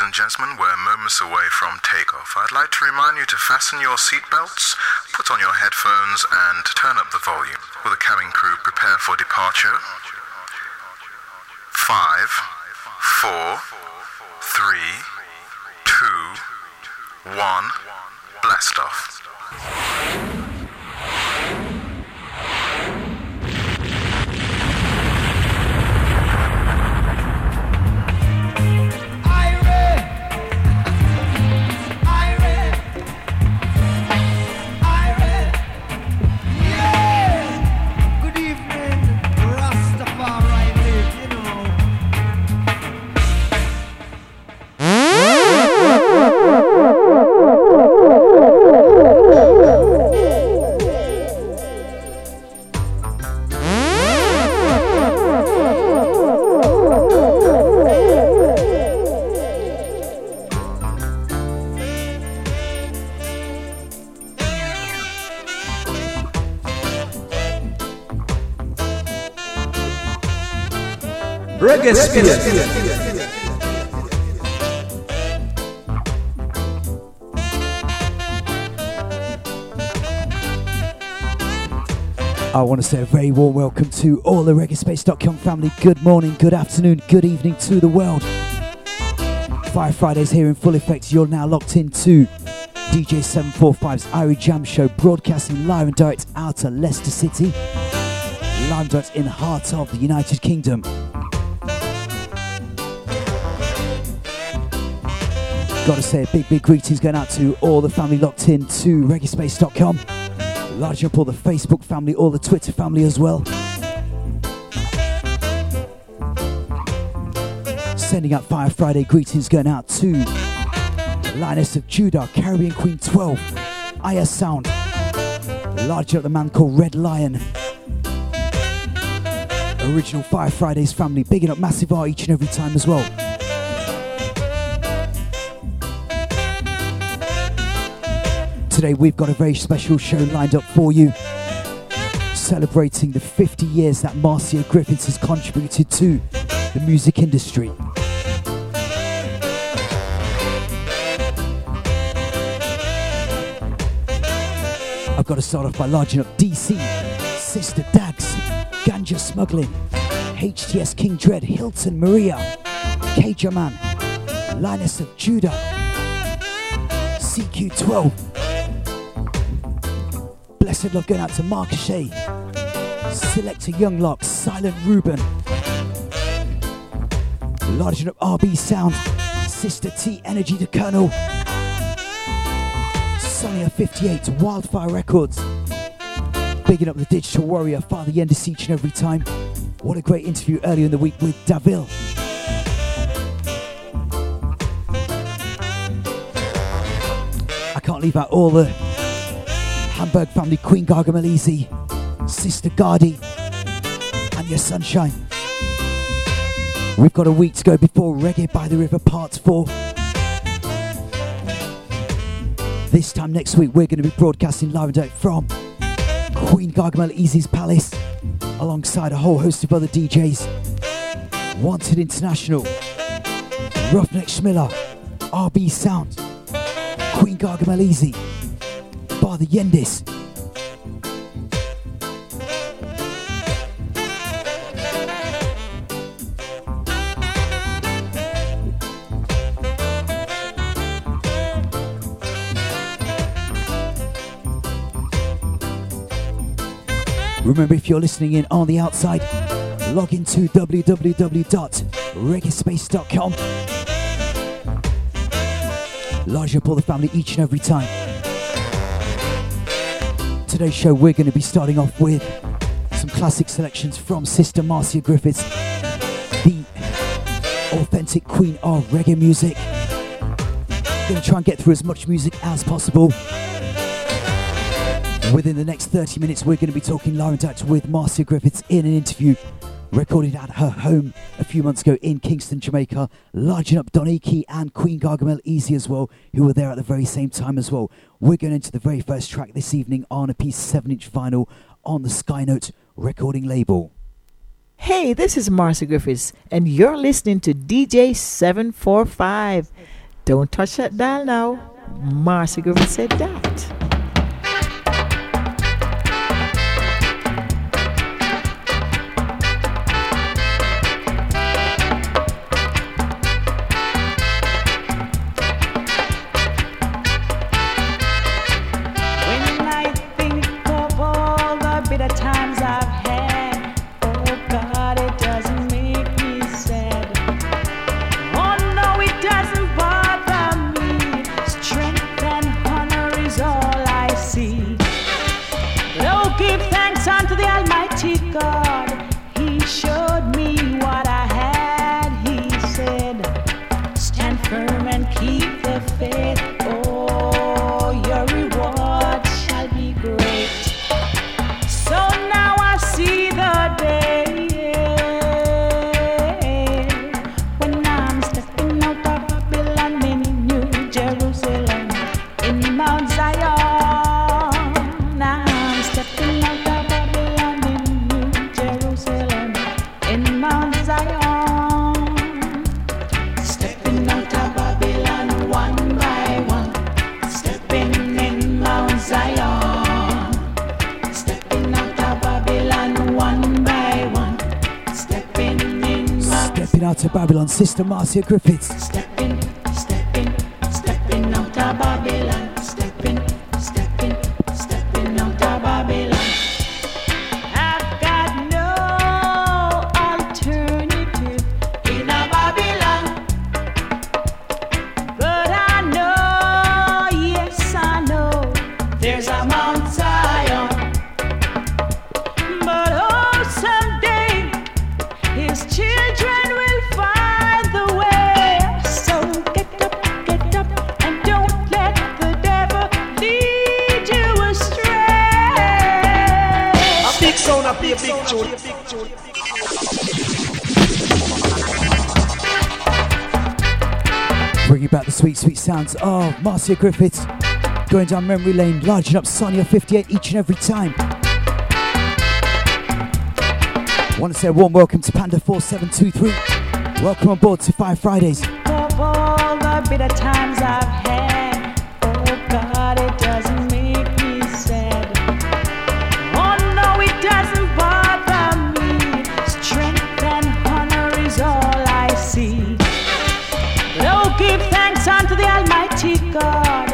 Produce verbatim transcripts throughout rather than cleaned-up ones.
Ladies and gentlemen, we're moments away from takeoff. I'd like to remind you to fasten your seatbelts, put on your headphones, and turn up the volume. Will the cabin crew prepare for departure? Five, four, three, two, one, blast off. I want to say a very warm welcome to all the Reggae Space dot com family. Good morning, good afternoon, good evening to the world. Fire Fridays here in full effect. You're now locked into D J seven forty-five's Irie Jam Show, broadcasting live and direct out of Leicester City, live and direct in the heart of the United Kingdom. Gotta say a big, big greetings going out to all the family locked in to Reggae Space dot com. Large up all the Facebook family, all the Twitter family as well. Sending out Fire Friday greetings going out to Lioness of Judah, Caribbean Queen twelve, R B Sound. Large up the man called Red Lion. Original Fire Fridays family, bigging up Massive R each and every time as well. Today we've got a very special show lined up for you, celebrating the fifty years that Marcia Griffiths has contributed to the music industry. I've got to start off by larging up D C, Sister Dax, Ganja Smuggling, H T S King Dread, Hilton Maria, Cajun Man, Linus of Judah, C Q twelve, Blessed Love going out to Marcashay, Selector Young Lock, Silent Ruben, large up R B Sound, Sister T Energy the Colonel, Sonia fifty-eight, Wildfire Records, bigging up the Digital Warrior, Father Yendis each and every time. What a great interview earlier in the week with Davil. I can't leave out all the Hamburg family, Queen Gargamel Easy, Sister Gardy, and your sunshine. We've got a week to go before Reggae by the River Part four. This time next week, we're going to be broadcasting live and direct from Queen Gargamel Easy's Palace, alongside a whole host of other D Js. Wanted International, Roughneck Schmiller, R B Sound, Queen Gargamel Easy, Father Yendis. Remember, if you're listening in on the outside, log in to w w w dot reggae space dot com. Large up all the family each and every time. Today's show, we're going to be starting off with some classic selections from Sister Marcia Griffiths, the authentic queen of reggae music. Going to try and get through as much music as possible. Within the next thirty minutes, we're going to be talking live and direct with Marcia Griffiths in an interview recorded at her home a few months ago in Kingston, Jamaica, larging up Doniki and Queen Gargamel Easy as well, who were there at the very same time as well. We're going into the very first track this evening on a piece seven inch vinyl on the Sky Note recording label. Hey, this is Marcia Griffiths, and you're listening to D J seven forty-five. Don't touch that dial now. Marcia Griffiths said that. Sister Marcia Griffiths. Stepping, stepping, stepping out of Babylon. Stepping, stepping, stepping out of Babylon. I've got no alternative in a Babylon. But I know, yes I know, there's a Mount Zion. But oh, someday his children will find be a big tune. Bringing back the sweet, sweet sounds of Marcia Griffiths. Going down memory lane, larging up Sonia fifty-eight each and every time. Want to say a warm welcome to Panda four seven two three. Welcome on board to Five Fridays. Of all the bitter times I've had, oh God, it doesn't make me sad. Oh no, it doesn't. Unto the Almighty God,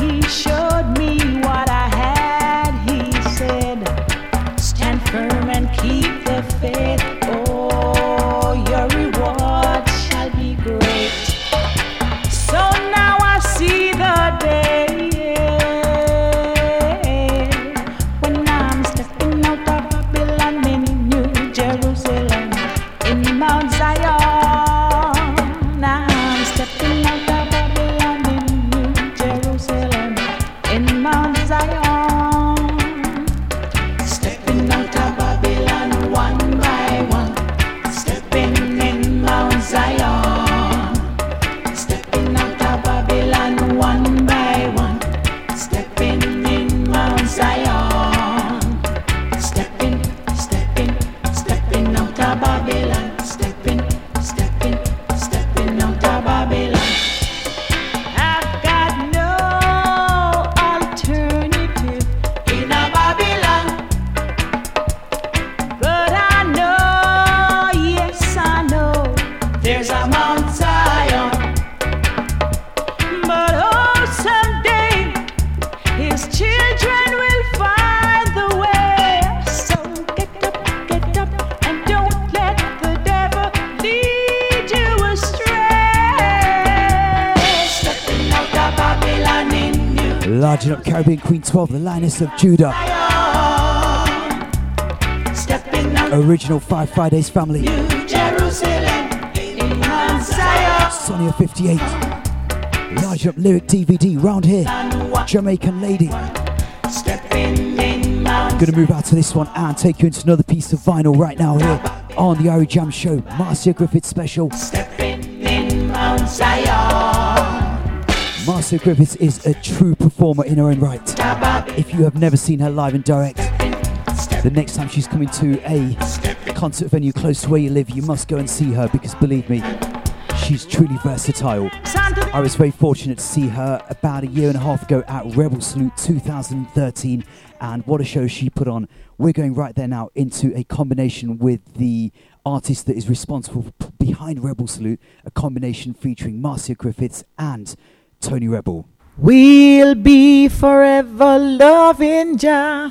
He showed me what I had. He said, stand firm and keep the faith. Oh, your reward shall be great. So now I see the day when I'm stepping out of Babylon in New Jerusalem, in Mount Zion. Up Caribbean Queen twelve, the Lioness of Judah. Original Five Fridays family. Sonia fifty-eight. Large up lyric D V D round here. Jamaican lady. Gonna move out to this one and take you into another piece of vinyl right now here on the Irie Jam Show. Marcia Griffiths special. Stepping in Mount Zion. Marcia Griffiths is a true performer in her own right. If you have never seen her live and direct, the next time she's coming to a concert venue close to where you live, you must go and see her, because believe me, she's truly versatile. I was very fortunate to see her about a year and a half ago at Rebel Salute two thousand thirteen, and what a show she put on. We're going right there now into a combination with the artist that is responsible behind Rebel Salute, a combination featuring Marcia Griffiths and Tony Rebel. We'll be forever loving Jah.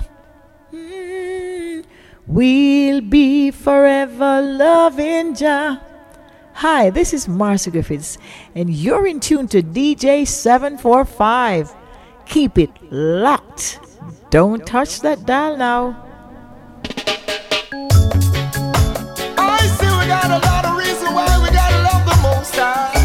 Mm. We'll be forever loving Jah. Hi, this is Marcia Griffiths, and you're in tune to D J seven forty-five. Keep it locked. Don't touch that dial now. I see we got a lot of reason why we gotta love the Most High.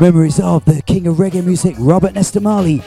Memories of the king of reggae music, Robert Nesta Marley.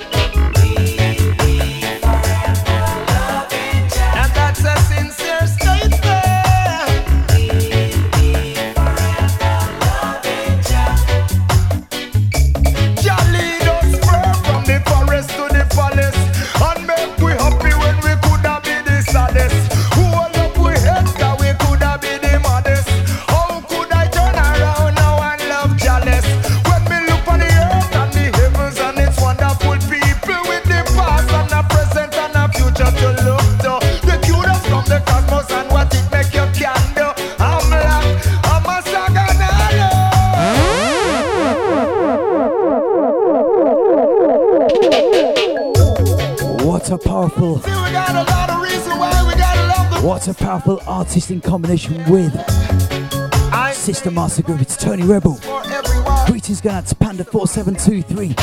What a powerful, what a powerful artist in combination with Sister Marcia Griffiths, Tony Rebel. Greetings going out to Panda four seven two three.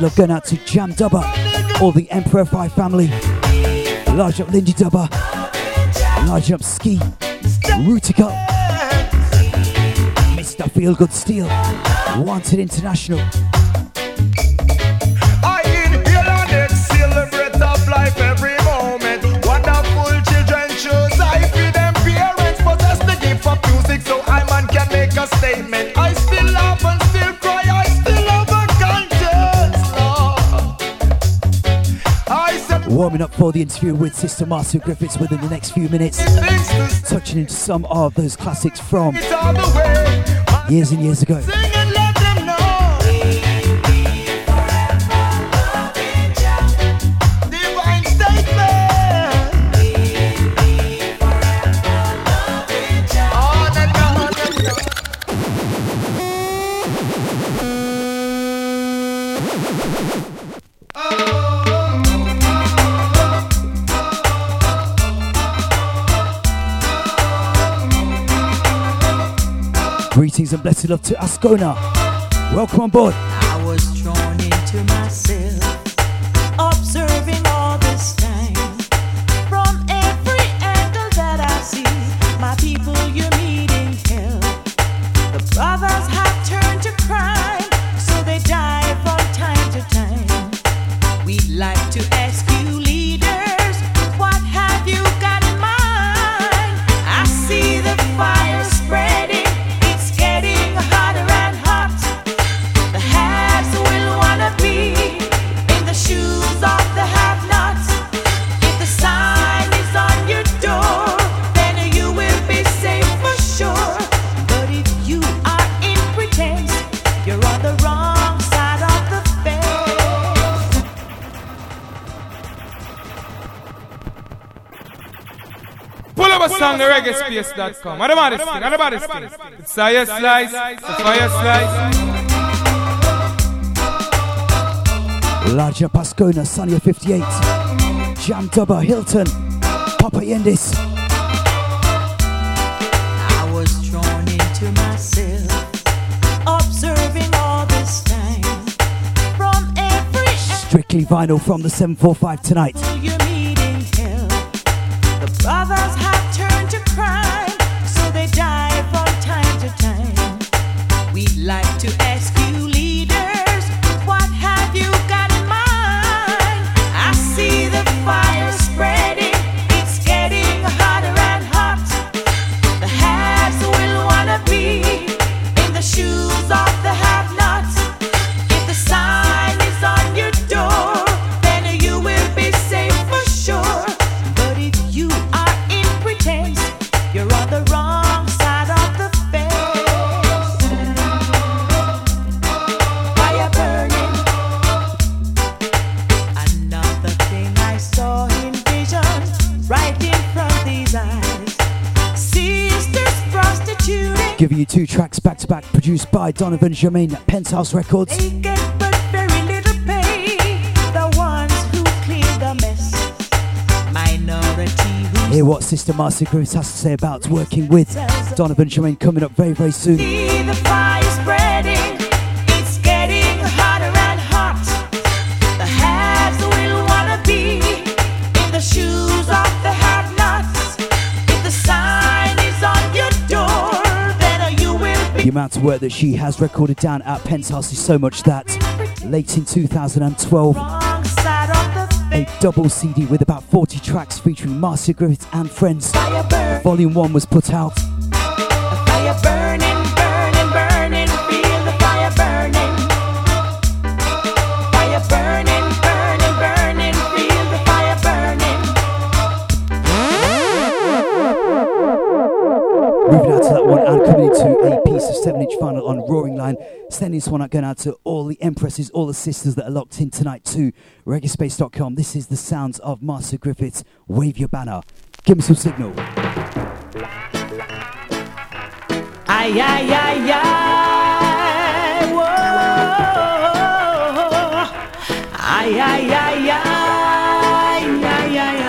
Love going out to Jam Dubba, all the Emperor five family, large up Lindy Dubba, large up Ski, Rutica, Mister Feel Good Steel, Wanted International. Warming up for the interview with Sister Marcia Griffiths within the next few minutes, touching into some of those classics from years and years ago. Greetings and blessed love to Ascona. Welcome on board. I was drawn into myself, observing all this time. From every angle that I see, my people you're meeting hell. The brothers have turned to crime, so they die from time to time. We'd like to ask you leaders, what have you got in mind? I see the fire spreading. Getting hotter and hot. The halves will wanna be. Pull up a song, the reggae space dot com. What about this thing? What about this thing? It's a yes slice, it's a fire slice. Larger Pascona, Sonia fifty-eight, Jam Dubba, Hilton, Papa Yendis. I was drawn into myself, observing all this time from every. Strictly vinyl from the seven forty-five tonight. Others have turned to crime, so they die from time to time. We'd like to ask you leaders, what have you got in mind? I see the fire spreading, it's getting hotter and hot. The haves will want to be in the shoes of the have-nots. If the sign is on your door, then you will be safe for sure. But if you you're on the wrong side of the fence. Fire burning. Another thing I saw in vision, right in front of these eyes. Sisters prostituting. Giving you two tracks back to back, produced by Donovan Germain at Penthouse Records. Hear what Sister Marcia Griffiths has to say about working with Donovan Germain coming up very, very soon. See the fire spreading, it's getting hotter and hot. The haves will want to be in the shoes of the have-nots. If the sign is on your door, then you will be. The amount of work that she has recorded down at Penthouse is so much that late in two thousand twelve, a double C D with about forty tracks featuring Marcia Griffiths and Friends. Volume one was put out. Fire burning, burning, burning, feel the fire burning. Fire burning, burning, burning, feel the fire burning. Moving out to that one and coming into a piece of seven inch vinyl on Roaring Lion. Sending this one out, going out to all the empresses, all the sisters that are locked in tonight to reggae space dot com. This is the sounds of Marcia Griffiths. Wave your banner. Give me some signal. Aye, aye, aye, aye. Whoa. Aye, aye, aye, aye, aye, aye,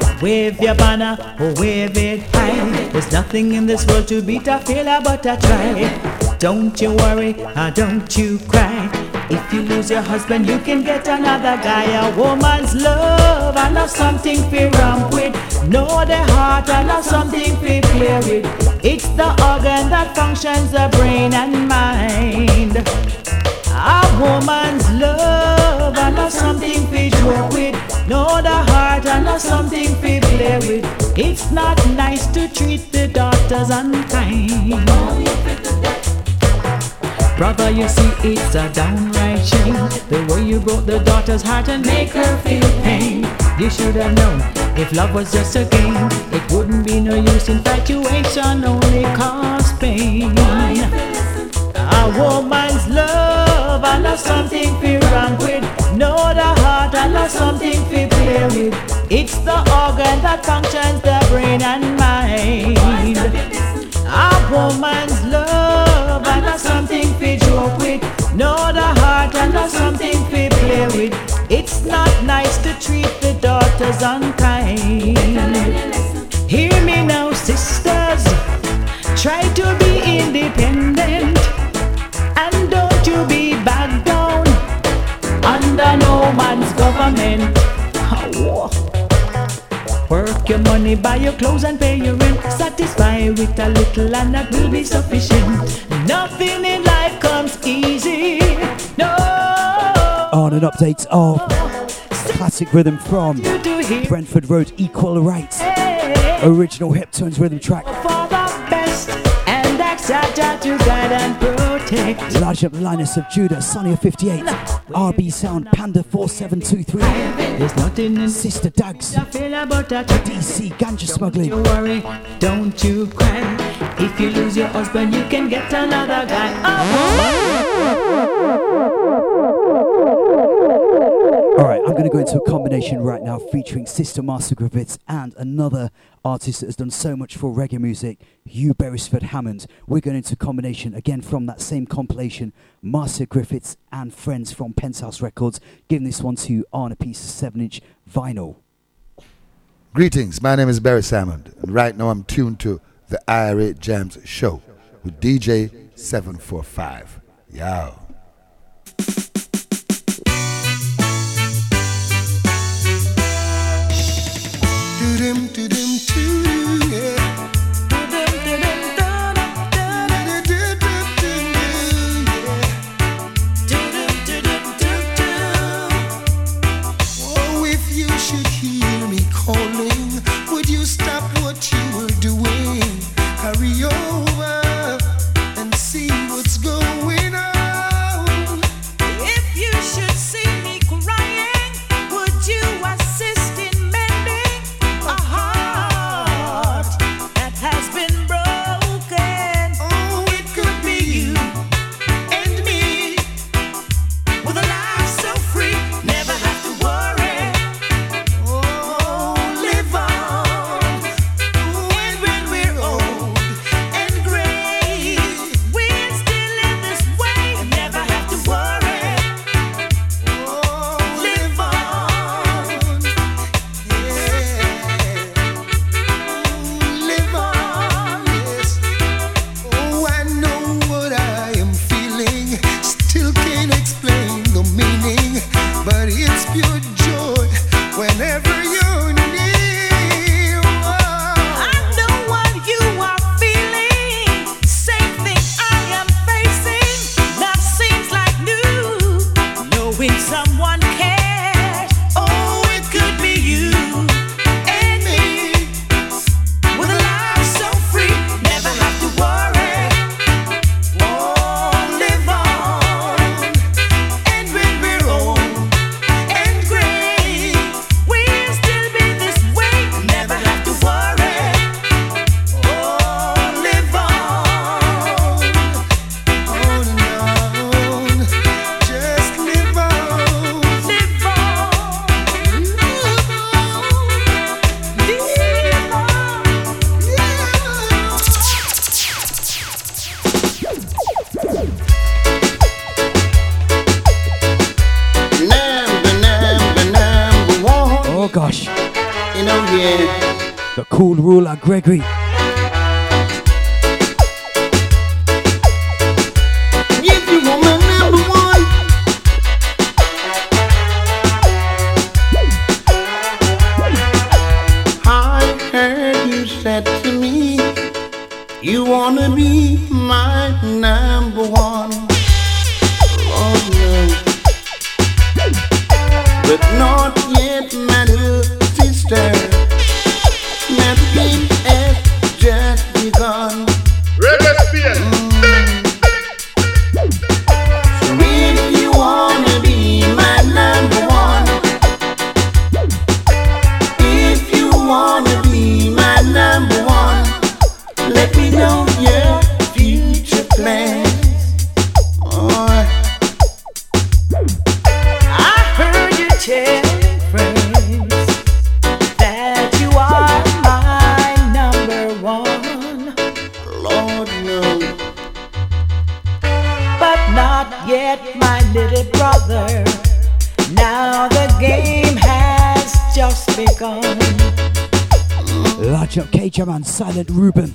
aye. Wave your banner, oh, wave it high. There's nothing in this world to beat a failure but a try. Don't you worry, uh, don't you cry. If you lose your husband, you can get another guy. A woman's love, I love something for romp with. Know the heart, I love something for clear it. It's the organ that functions the brain and mind. A woman's love, I love something for joke with. Know the heart, I love something for play with. It's not nice to treat the daughters unkind. Brother, you see, it's a downright shame the way you broke the daughter's heart and make her feel pain. You should have known, if love was just a game, it wouldn't be no use. Infatuation only cause pain. A woman's love, I love something feel wrong with. Know the heart, I love something feel play with. It's the organ that functions the brain and mind. A woman's love, I love something for joke with. Know the heart, I love something for play with. It's not nice to treat the daughters unkind. Hear me now, sisters, try to be independent, and don't you be backed down under no man's government. Oh. Work your money, buy your clothes and pay your rent. Satisfy with a little and that will be sufficient. Nothing in life comes easy, no. On an update of classic rhythm from Brentford Road, Equal Rights. Hey. Original Heptones rhythm track. For the best and exaggerate to guide and protect. Large up Linus of Judah, Sonia fifty-eight, R B Sound, Panda four seven two three. There's nothing in Sister Dax, D C, Ganja Smuggling. Don't you worry, don't you cry. If you lose your husband, you can get another guy. Oh. Alright, I'm going to go into a combination right now featuring Sister Marcia Griffiths and another artist that has done so much for reggae music, Hugh Beresford Hammond. We're going into a combination again from that same compilation, Marcia Griffiths and Friends from Penthouse Records, giving this one to you on a piece of seven inch vinyl. Greetings, my name is Barry Salmond, and right now I'm tuned to the Irie Jam Show with D J seven forty-five. Yow. Dum dum dum, yeah. Oh, if you should hear me calling, would you stop what you were doing? Hurry over and see what's going on. If you should see me crying, would you assist in mending a heart that has been broken? Oh, it could be you and me with a life so free, never have to worry. Oh, live on. Ooh, and when we're old and gray, we'll still live this way and never have to worry. Oh, live on. Yeah. Live on, yes. Oh, I know what I am feeling. Still can't explain the meaning, but it's pure joy whenever you're near. I know what you are feeling. Same thing I am facing. Love seems like new, knowing someone cares. Oh, it could be you and me with a life so free, never have to worry. Oh, live on. And when we're old and gray, we'll still be this way, never have to worry. Oh, live on. On and on. Just live on. Live on. Live on. Live on. Number, number, number one. Oh gosh, You know, yeah. the cool ruler Gregory. If you want my number one, I heard you said to me, you wanna be my number one. Oh no, but not yet, my little sister. Nothing has just begun. So if you wanna be my number one, if you wanna be my number one, let me know your future plans. Oh, I heard you telling friends that you are my number one, Lord knows. but not yet, my little brother. Now the game has just begun. Large up K Jam and Silent Ruben.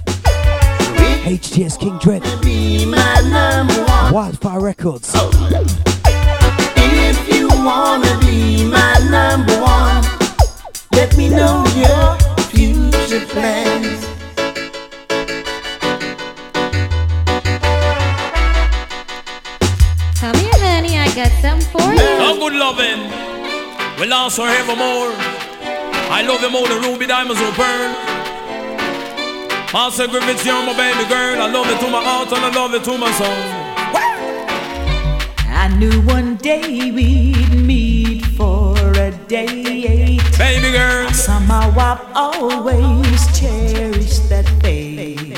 H T S King Dread. Be my number one. Wildfire Records. If you wanna be my number one, let me know your future plans. Come here, honey, I got some for you. No good loving will last forevermore. I love you more than ruby diamonds will burn. Marcia Griffiths, you're my baby girl. I love you to my heart and I love you to my soul. I knew one day we'd meet for a date. Baby girl, Somehow I've always cherished that fate.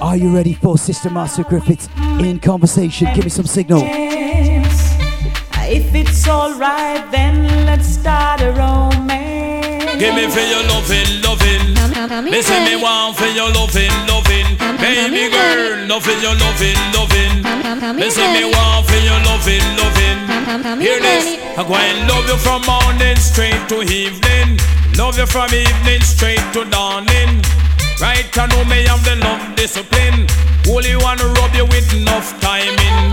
Are you ready for Sister Marcia Griffiths in conversation? Give me some signal. Chance, If it's alright, then let's start a romance. Give me for your loving, loving. Listen, me want for your loving, loving. Baby girl, love for your loving, loving. Listen, me want for your loving, loving. Hear this, I go and love you from morning straight to evening. Love you from evening straight to dawning. Right, I know me have the love discipline. Only wanna rub you with enough timing.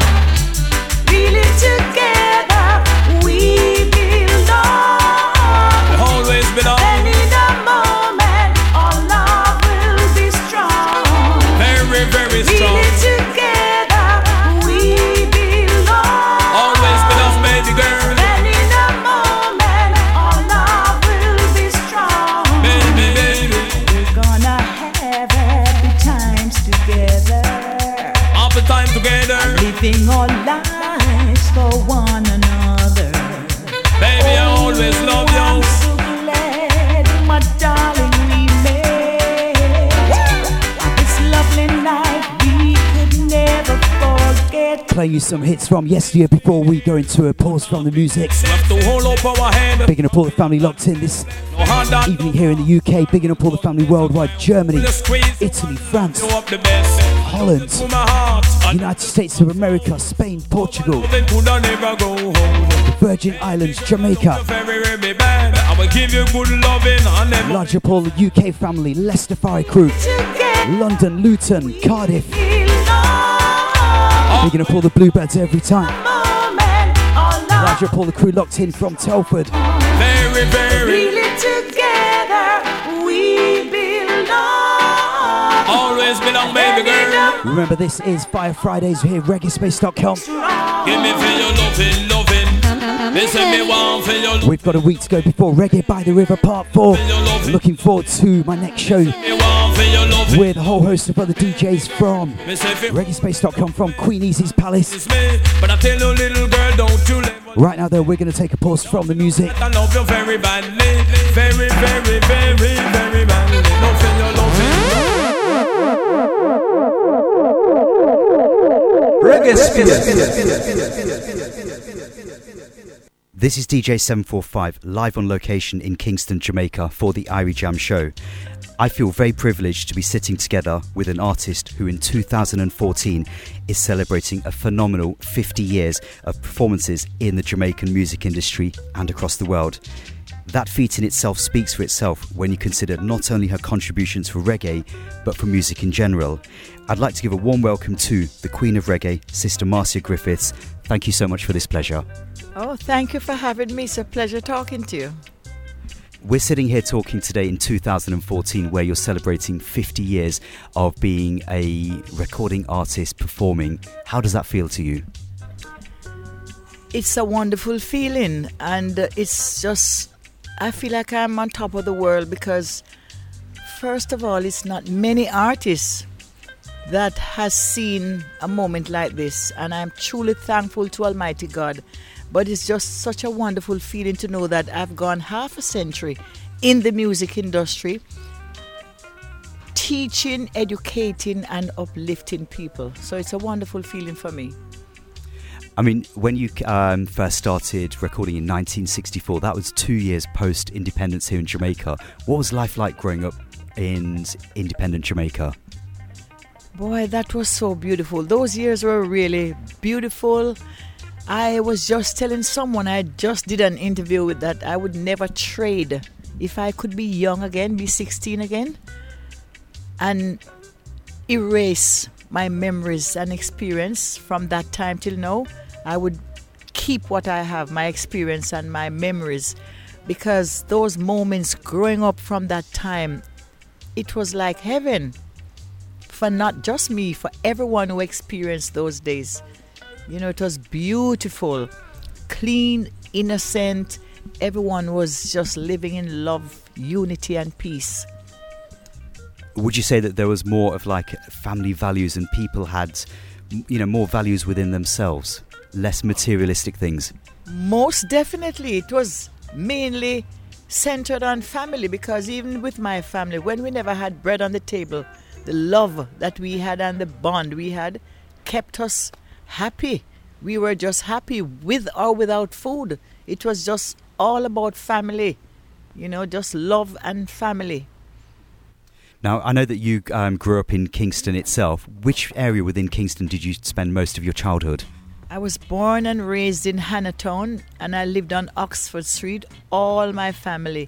Really together, we build up. Always belong. Then in a moment, our love will be strong. Very, very strong. Really together, we build up. Always belong, baby girl. Then in a moment, our love will be strong. Baby, baby. We're gonna have happy times together. Happy time together. Living all life. For one another. Baby, oh, I always love you. I'm so glad, my darling, we met. Woo! This lovely night we could never forget. Play you some hits from yesteryear before we go into a pause from the music. Bigging up all the family locked in this no evening here in the U K. Bigging up all the family worldwide. Germany, Italy, France, Holland, United States of America, Spain, Portugal, the Virgin Islands, Jamaica, Lodgepole, U K family, Leicester Fire Crew, London, Luton, Cardiff. Picking up all the Bluebirds every time. Lodgepole, the crew locked in from Telford. Very, very. Remember, this is Fire Fridays here, Reggae Space dot com. Give me for your loving, loving. Listen, me one for your loving. We've got a week to go before Reggae by the River Part four. Looking forward to my next show with a whole host of other D Js from Reggae Space dot com, from Queen Easy's Palace. Right now, though, we're going to take a pause from the music. I love you very badly. Very, very, very, very badly. Love for your loving. This is D J seven forty-five live on location in Kingston, Jamaica for the Irie Jam Show. I feel very privileged to be sitting together with an artist who in two thousand fourteen is celebrating a phenomenal fifty years of performances in the Jamaican music industry and across the world. That feat in itself speaks for itself when you consider not only her contributions for reggae, but for music in general. I'd like to give a warm welcome to the Queen of Reggae, Sister Marcia Griffiths. Thank you so much for this pleasure. Oh, thank you for having me. It's a pleasure talking to you. We're sitting here talking today in two thousand fourteen, where you're celebrating fifty years of being a recording artist performing. How does that feel to you? It's a wonderful feeling, and it's just... I feel like I'm on top of the world because, first of all, it's not many artists that has seen a moment like this, and I'm truly thankful to Almighty God. But it's just such a wonderful feeling to know that I've gone half a century in the music industry, teaching, educating, and uplifting people. So it's a wonderful feeling for me. I mean, when you um, first started recording in nineteen sixty-four, that was two years post-independence here in Jamaica. What was life like growing up in independent Jamaica? Boy, that was so beautiful. Those years were really beautiful. I was just telling someone, I just did an interview with that, I would never trade. If I could be young again, be sixteen again, and erase my memories and experience from that time till now, I would keep what I have, my experience and my memories, because those moments growing up from that time, it was like heaven for not just me, for everyone who experienced those days. You know, it was beautiful, clean, innocent. Everyone was just living in love, unity and peace. Would you say that there was more of like family values and people had, you know, more values within themselves, less materialistic things? Most definitely. It was mainly centered on family, because even with my family, when we never had bread on the table, the love that we had and the bond we had kept us happy. we were just happy with or without food. It was just all about family, you know, just love and family. Now, I know that you um, grew up in Kingston itself. Which area within Kingston did you spend most of your childhood? I was born and raised in Hannatown, and I lived on Oxford Street, all my family.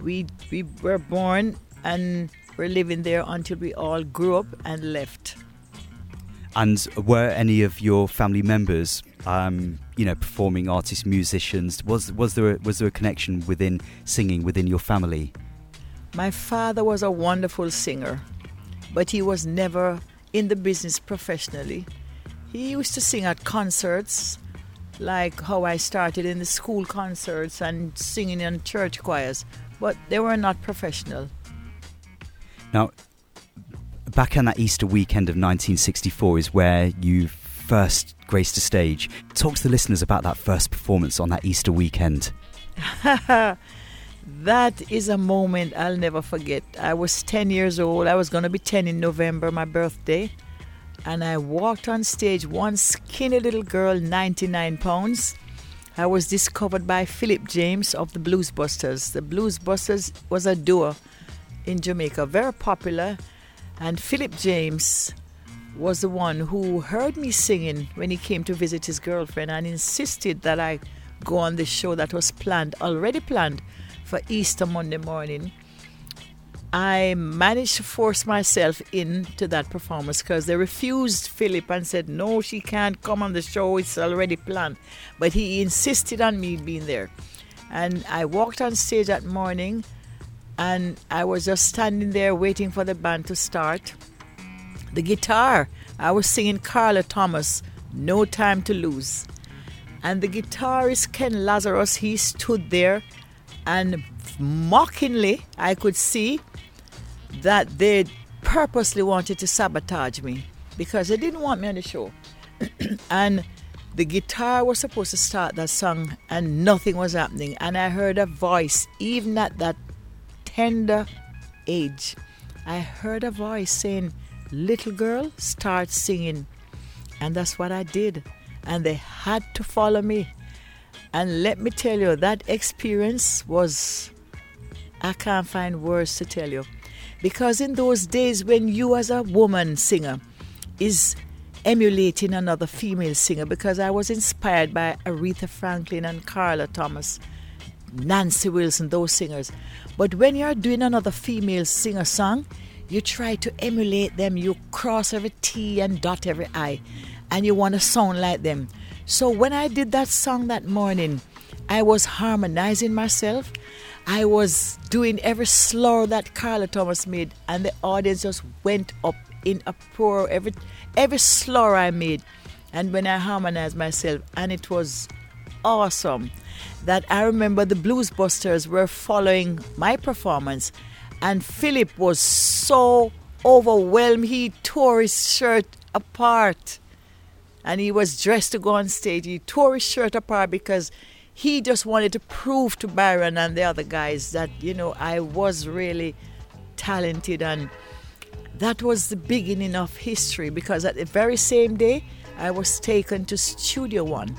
We we were born and were living there until we all grew up and left. And were any of your family members, um, you know, performing artists, musicians? Was was there a, was there a connection within singing within your family? My father was a wonderful singer, but he was never in the business professionally. He used to sing at concerts, like how I started in the school concerts and singing in church choirs, but they were not professional. Now, back on that Easter weekend of nineteen sixty-four is where you first graced the stage. Talk to the listeners about that first performance on that Easter weekend. That is a moment I'll never forget. I was ten years old. I was going to be ten in November, my birthday. And I walked on stage, one skinny little girl, ninety-nine pounds. I was discovered by Philip James of the Blues Busters. The Blues Busters was a duo in Jamaica, very popular. And Philip James was the one who heard me singing when he came to visit his girlfriend and insisted that I go on the show that was planned, already planned, for Easter Monday morning. I managed to force myself into that performance because they refused Philip and said, no, she can't come on the show. It's already planned. But he insisted on me being there. And I walked on stage that morning and I was just standing there waiting for the band to start. The guitar, I was singing Carla Thomas, No Time to Lose. And the guitarist Ken Lazarus, he stood there and mockingly I could see that they purposely wanted to sabotage me because they didn't want me on the show. And the guitar was supposed to start that song and nothing was happening. And I heard a voice, even at that tender age, I heard a voice saying, little girl, start singing. And that's what I did. And they had to follow me. And let me tell you, that experience was, I can't find words to tell you. Because in those days when you as a woman singer is emulating another female singer, because I was inspired by Aretha Franklin and Carla Thomas, Nancy Wilson, those singers. But when you're doing another female singer song, you try to emulate them, you cross every T and dot every I, and you want to sound like them. So when I did that song that morning, I was harmonizing myself. I was doing every slur that Carla Thomas made, and the audience just went up in uproar, every every slur I made. And when I harmonized myself, and it was awesome that I remember the Blues Busters were following my performance, and Philip was so overwhelmed, he tore his shirt apart. And he was dressed to go on stage. He tore his shirt apart because he just wanted to prove to Byron and the other guys that, you know, I was really talented. And that was the beginning of history because at the very same day, I was taken to Studio One.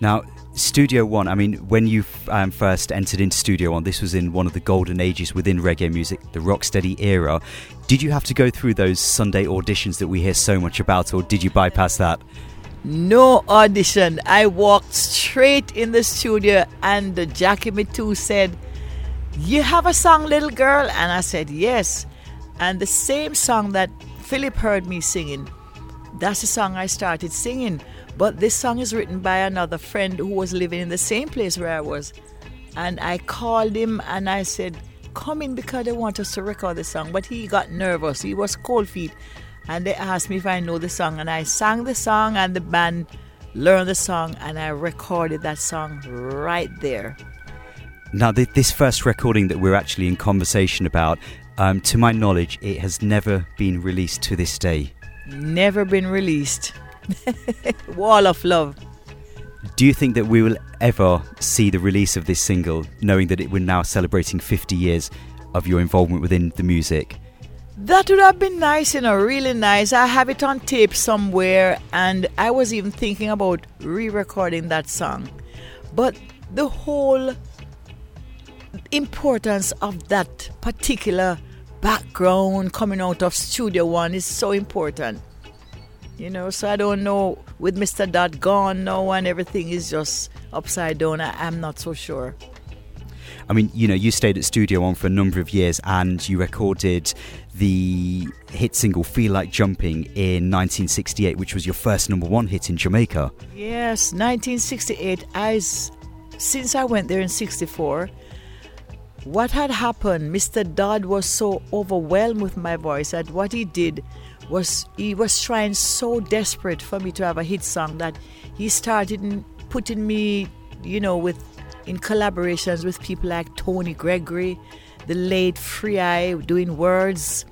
Now, Studio One, I mean, when you um, first entered into Studio One, this was in one of the golden ages within reggae music, the rocksteady era. Did you have to go through those Sunday auditions that we hear so much about, or did you bypass that? No audition. I walked straight in the studio and the Jackie Mitu said, you have a song, little girl? And I said, yes. And the same song that Philip heard me singing, that's the song I started singing. But this song is written by another friend who was living in the same place where I was. And I called him and I said, come in because they want us to record the song. But he got nervous. He was cold feet. And they asked me if I know the song. And I sang the song and the band learned the song. And I recorded that song right there. Now, this first recording that we're actually in conversation about, um, to my knowledge, it has never been released to this day. Never been released. Wall of Love. Do you think that we will ever see the release of this single, knowing that it, we're now celebrating fifty years of your involvement within the music? That would have been nice, you know, really nice. I have it on tape somewhere, and I was even thinking about re-recording that song. But the whole importance of that particular background coming out of Studio One is so important. You know, so I don't know, with Mister Dodd gone now and everything is just upside down, I, I'm not so sure. I mean, you know, you stayed at Studio One for a number of years and you recorded the hit single Feel Like Jumping in nineteen sixty-eight, which was your first number one hit in Jamaica. Yes, nineteen sixty-eight. I, since I went there in sixty-four, what had happened, Mister Dodd was so overwhelmed with my voice that what he did was he was trying so desperate for me to have a hit song that he started putting me, you know, with in collaborations with people like Tony Gregory, the late Free Eye doing words,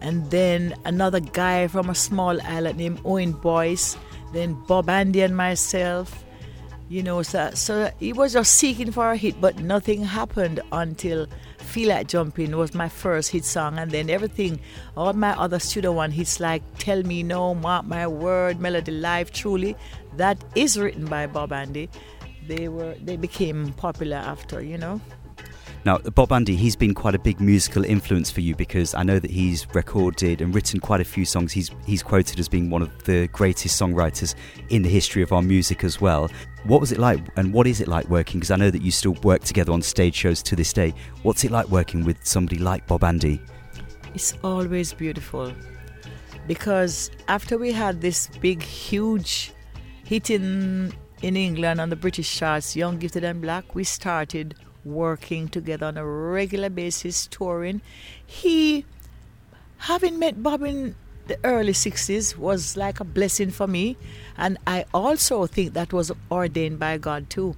and then another guy from a small island named Owen Boyce, then Bob Andy and myself, you know, so, so he was just seeking for a hit, but nothing happened until Feel Like Jumping was my first hit song, and then everything, all my other Studio One hits like Tell Me No, Mark My Word, Melody Live, Truly, that is written by Bob Andy. They were they became popular after, you know. Now, Bob Andy, he's been quite a big musical influence for you because I know that he's recorded and written quite a few songs. He's he's quoted as being one of the greatest songwriters in the history of our music as well. What was it like and what is it like working? Because I know that you still work together on stage shows to this day. What's it like working with somebody like Bob Andy? It's always beautiful because after we had this big, huge hit in... in England on the British charts, Young, Gifted and Black, we started working together on a regular basis, touring. He, having met Bob in the early sixties, was like a blessing for me. And I also think that was ordained by God too.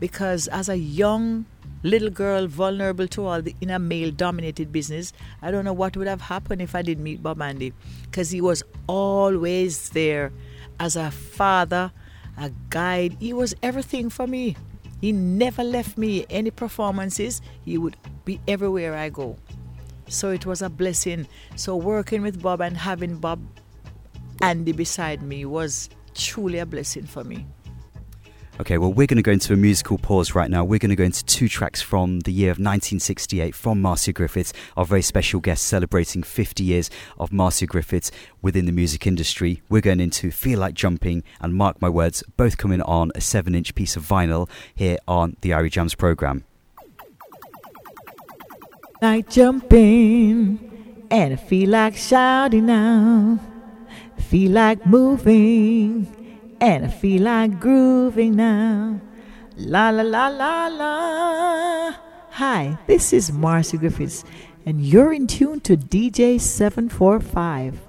Because as a young little girl, vulnerable to all the inner male-dominated business, I don't know what would have happened if I didn't meet Bob Andy. Because he was always there as a father, a guide. He was everything for me. He never left me. Any performances, he would be everywhere I go. So it was a blessing. So working with Bob and having Bob Andy beside me was truly a blessing for me. Okay, well, we're going to go into a musical pause right now. We're going to go into two tracks from the year of nineteen sixty-eight from Marcia Griffiths, our very special guest celebrating fifty years of Marcia Griffiths within the music industry. We're going into Feel Like Jumping and Mark My Words, both coming on a seven-inch piece of vinyl here on the Irie Jams programme. Like jumping and I feel like shouting now, I feel like moving and I feel like grooving now. La la la la la. Hi, this is Marcia Griffiths, and you're in tune to D J seven forty-five.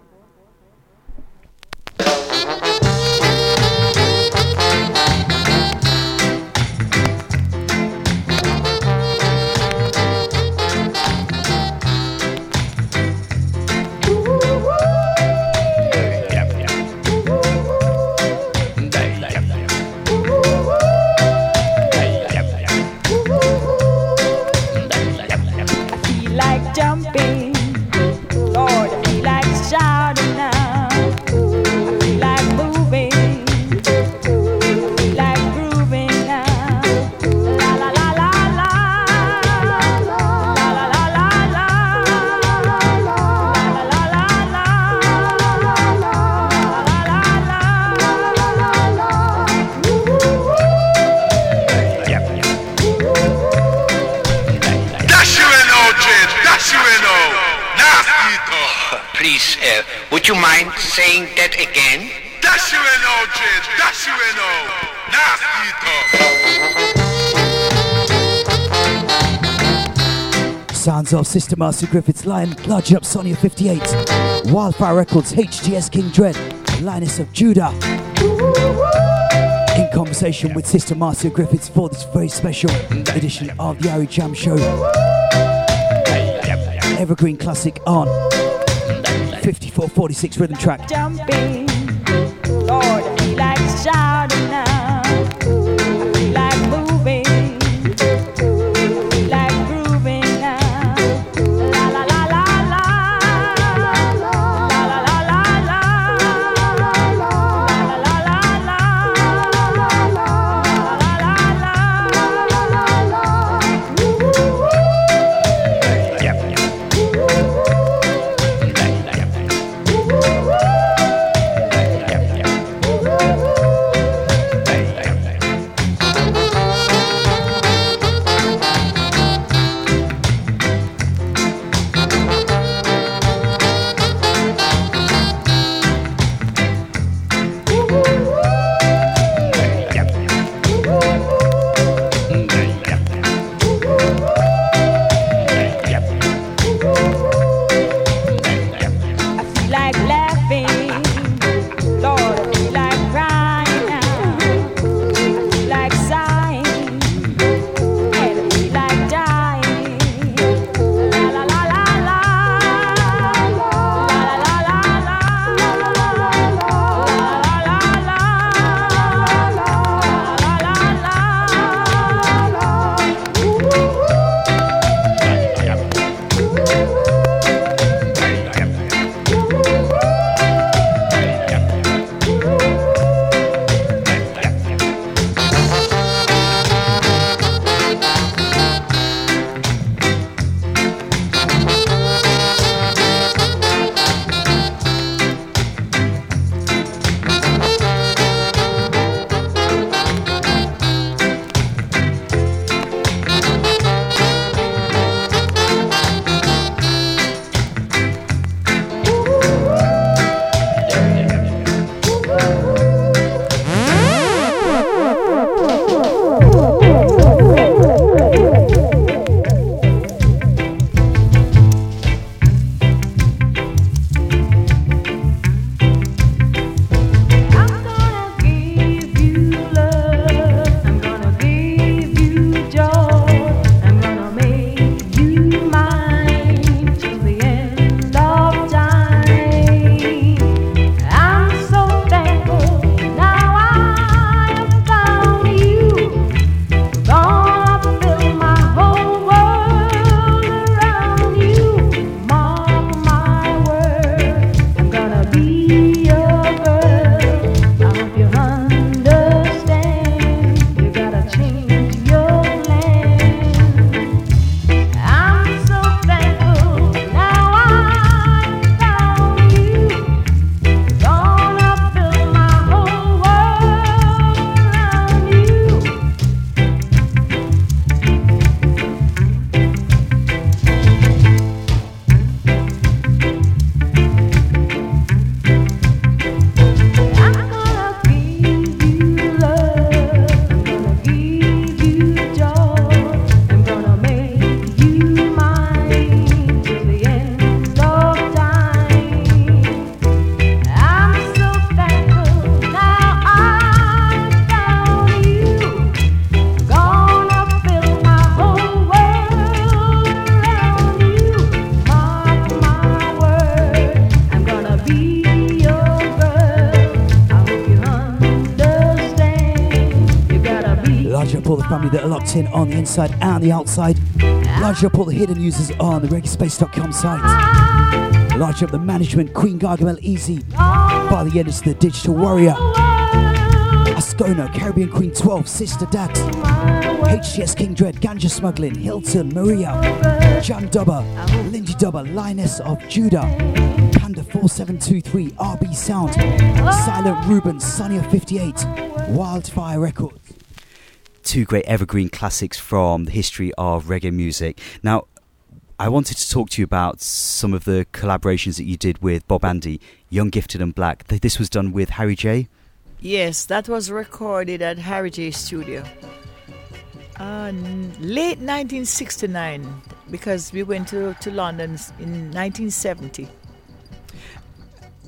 Would you mind saying that again? That's you and all, Jade. That's you and all. Nasty talk. Sounds of Sister Marcia Griffiths, Lion, Large Up, Sonia fifty-eight, Wildfire Records, H G S King Dread, Lioness of Judah. In conversation with Sister Marcia Griffiths for this very special edition of the Irie Jam Show. Evergreen classic on fifty-four forty-six rhythm track. Jumping, Lord, he likes shouting now. He likes moving. He likes grooving now. La la la la la. family that are locked in on the inside and the outside. Large up all the hidden users on the Reggae Space dot com site. Large up the management, Queen Gargamel, Easy. By the end, it's the Digital Warrior. Ascona, Caribbean Queen twelve, Sister Dax, H G S King Dread, Ganja Smuggling, Hilton Maria, Jam Dubba, Lindy Dubba, Lioness of Judah, Panda four seven two three, R B Sound, Silent Ruben, Sonia fifty-eight, Wildfire Records. Two great evergreen classics from the history of reggae music. Now, I wanted to talk to you about some of the collaborations that you did with Bob Andy, Young, Gifted and Black. This was done with Harry J. Yes, that was recorded at Harry J Studio. Uh, late nineteen sixty-nine, because we went to, to London in nineteen seventy.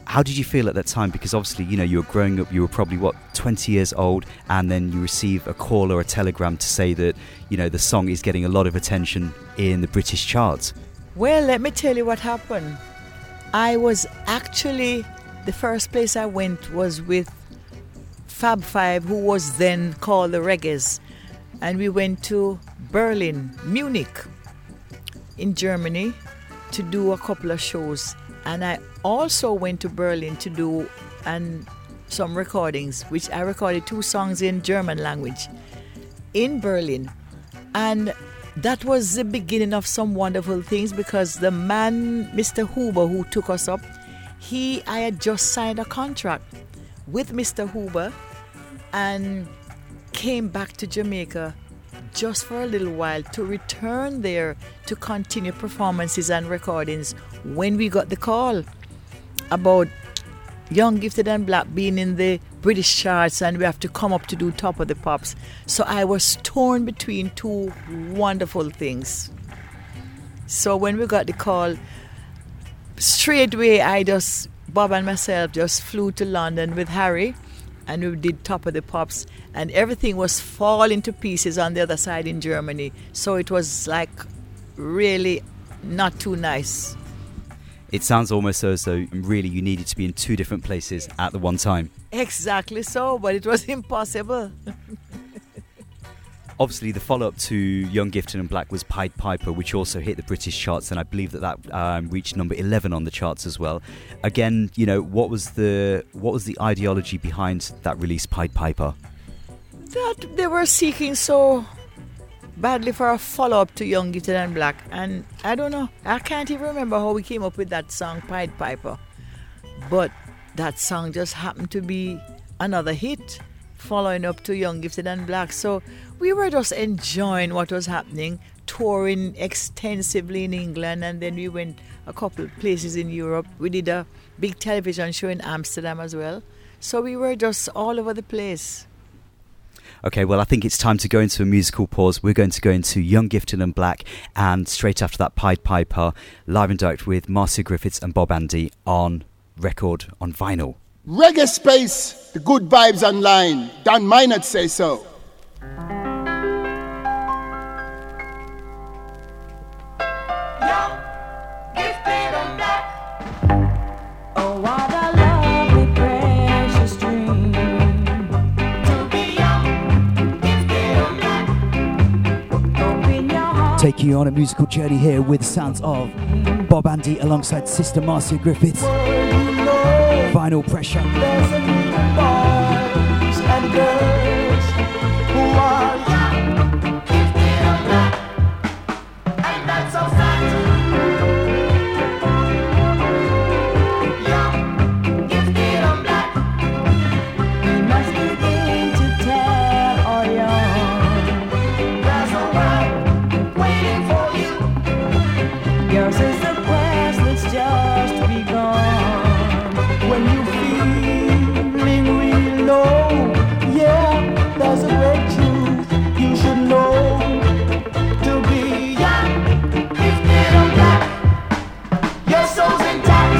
How did you feel at that time? Because obviously, you know, you were growing up, you were probably, what, twenty years old, and then you receive a call or a telegram to say that, you know, the song is getting a lot of attention in the British charts. Well, let me tell you what happened. I was actually, the first place I went was with Fab Five, who was then called the Reggaes. And we went to Berlin, Munich, in Germany, to do a couple of shows. And I also went to Berlin to do and some recordings, which I recorded two songs in German language in Berlin. And that was the beginning of some wonderful things, because the man, Mister Huber, who took us up, he, I had just signed a contract with Mister Huber and came back to Jamaica just for a little while to return there to continue performances and recordings when we got the call about Young, Gifted and Black being in the British charts and we have to come up to do Top of the Pops. So I was torn between two wonderful things. So when we got the call, straight away I just, Bob and myself just flew to London with Harry, and we did Top of the Pops, and everything was falling to pieces on the other side in Germany. So it was like really not too nice. It sounds almost as though really you needed to be in two different places at the one time. Exactly so, but it was impossible. Obviously, the follow-up to Young, Gifted and Black was Pied Piper, which also hit the British charts, and I believe that that um, reached number eleven on the charts as well. Again, you know, what was the what was the ideology behind that release, Pied Piper? That they were seeking so badly for a follow-up to Young, Gifted and Black, and I don't know, I can't even remember how we came up with that song, Pied Piper. But that song just happened to be another hit, following up to Young, Gifted and Black. So we were just enjoying what was happening, touring extensively in England, and then we went a couple of places in Europe. We did a big television show in Amsterdam as well. So we were just all over the place. Okay, well, I think it's time to go into a musical pause. We're going to go into Young, Gifted and Black, and straight after that, Pied Piper, live and direct with Marcia Griffiths and Bob Andy on record, on vinyl. Reggae Space, the good vibes online. Dan Minot say so. Take you on a musical journey here with the sounds of Bob Andy alongside Sister Marcia Griffiths. Vinyl pressure. There's a new boys and girls who are young, gifted and black, and that's so sad. Young, gifted and black, we must begin to tell our young, there's a world waiting for you. Yours is the quest that's just begun. When you feeling real low, yeah, there's a great truth you should know. To be young, gifted and black, your soul's intact.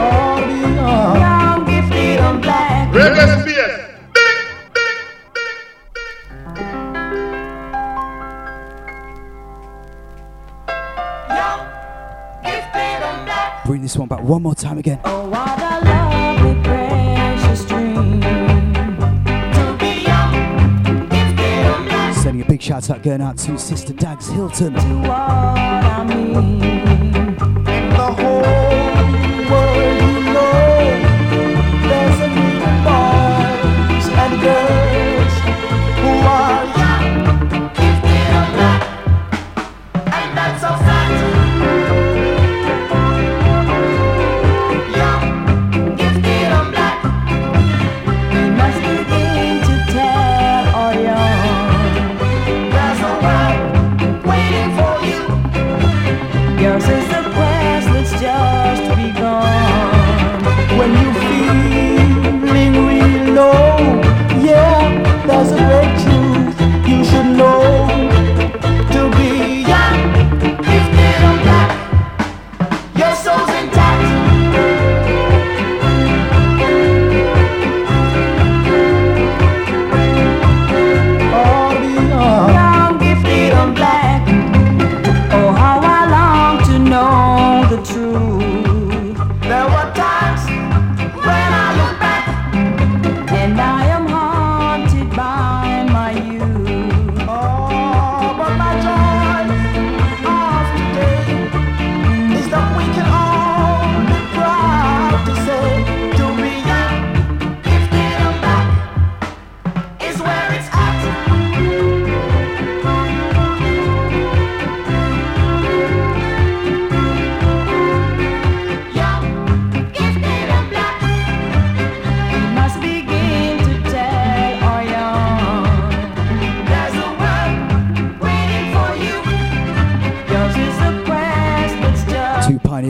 All young, young, gifted and black. Reggae. Bring this one back one more time again. Oh, what a love. Big shout out going out to Sister Dax, Hilton. Do what I mean. And the whole world, you know, there's a group of boys and girls who are young if they're black, and that's a fact. Young if they're black, we must begin to tell our young there's a world waiting for you. Yours is the quest that's just begun. When you feeling really low, yeah, there's a great truth you should know.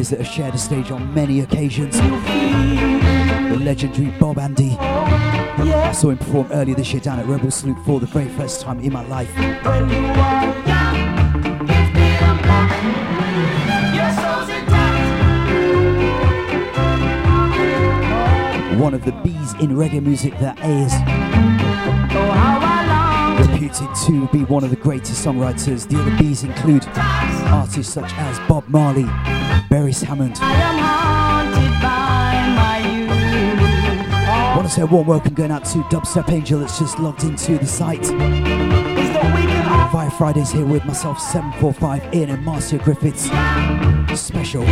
That have shared the stage on many occasions. The legendary Bob Andy. I saw him perform earlier this year down at Rebel Sloop for the very first time in my life. One of the B's in reggae music that is. Reputed to be one of the greatest songwriters, the other B's include artists such as Bob Marley, Beres Hammond. I want to say a warm welcome going out to Dubstep Angel that's just logged into the site. Fire Fridays here with myself, seven forty-five, Ian and Marcia Griffiths. Special.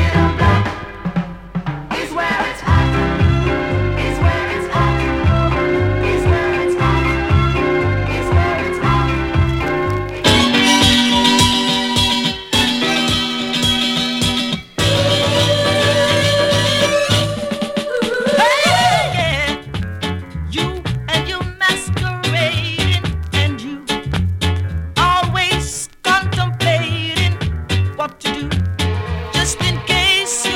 What to do, just in case you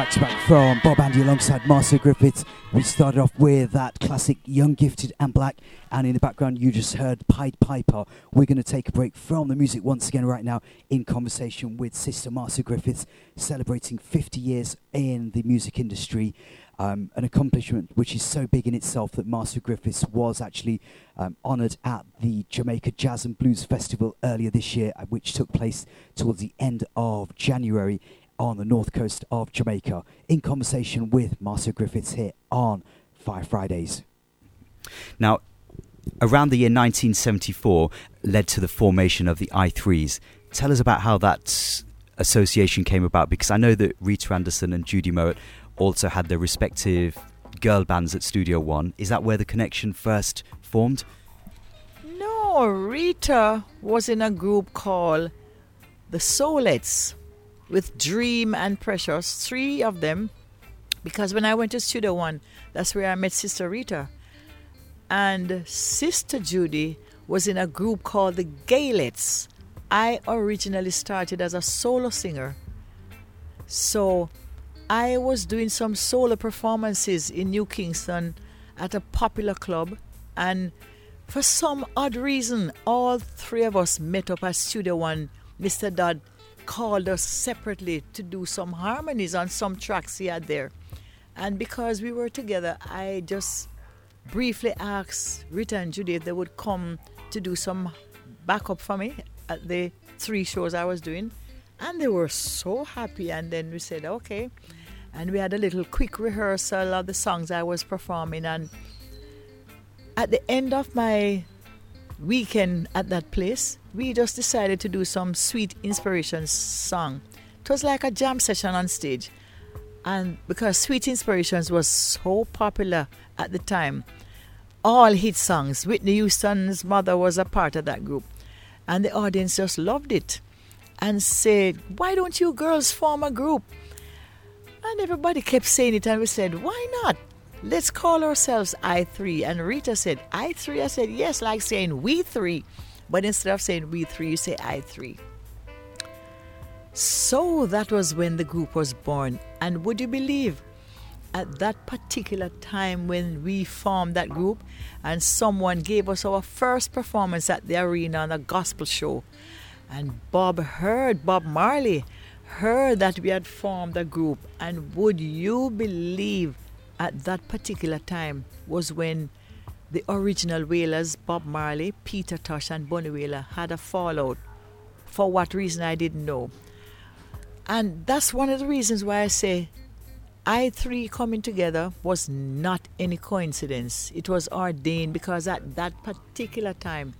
back to back from Bob Andy alongside Marcia Griffiths. We started off with that classic Young, Gifted and Black, and in the background you just heard Pied Piper. We're going to take a break from the music once again right now in conversation with Sister Marcia Griffiths, celebrating fifty years in the music industry. Um, an accomplishment which is so big in itself that Marcia Griffiths was actually um, honoured at the Jamaica Jazz and Blues Festival earlier this year, which took place towards the end of January on the north coast of Jamaica. In conversation with Marcia Griffiths here on Fire Fridays. Now, around the year nineteen seventy-four led to the formation of the I threes. Tell us about how that association came about, because I know that Rita Anderson and Judy Mowat also had their respective girl bands at Studio One. Is that where the connection first formed? No, Rita was in a group called the Soulettes with Dream and Precious, three of them, because when I went to Studio One, that's where I met Sister Rita. And Sister Judy was in a group called the Gaylets. I originally started as a solo singer. So I was doing some solo performances in New Kingston at a popular club, and for some odd reason all three of us met up at Studio One. Mister Dodd called us separately to do some harmonies on some tracks he had there, and because we were together I just briefly asked Rita and Judy if they would come to do some backup for me at the three shows I was doing, and they were so happy. And then we said okay. And we had a little quick rehearsal of the songs I was performing. And at the end of my weekend at that place, we just decided to do some sweet inspiration song. It was like a jam session on stage. And because Sweet Inspirations was so popular at the time, all hit songs. Whitney Houston's mother was a part of that group. And the audience just loved it and said, why don't you girls form a group? And everybody kept saying it, and we said, why not? Let's call ourselves I three. And Rita said, I three? I said, yes, like saying we three. But instead of saying we three, you say I three. So that was when the group was born. And would you believe, at that particular time when we formed that group, and someone gave us our first performance at the arena on a gospel show. And Bob heard, Bob Marley, heard that we had formed a group. And would you believe, at that particular time was when the original Wailers, Bob Marley, Peter Tosh and Bonnie Wailer, had a fallout. For what reason, I didn't know. And that's one of the reasons why I say I three coming together was not any coincidence. It was ordained, because at that particular time,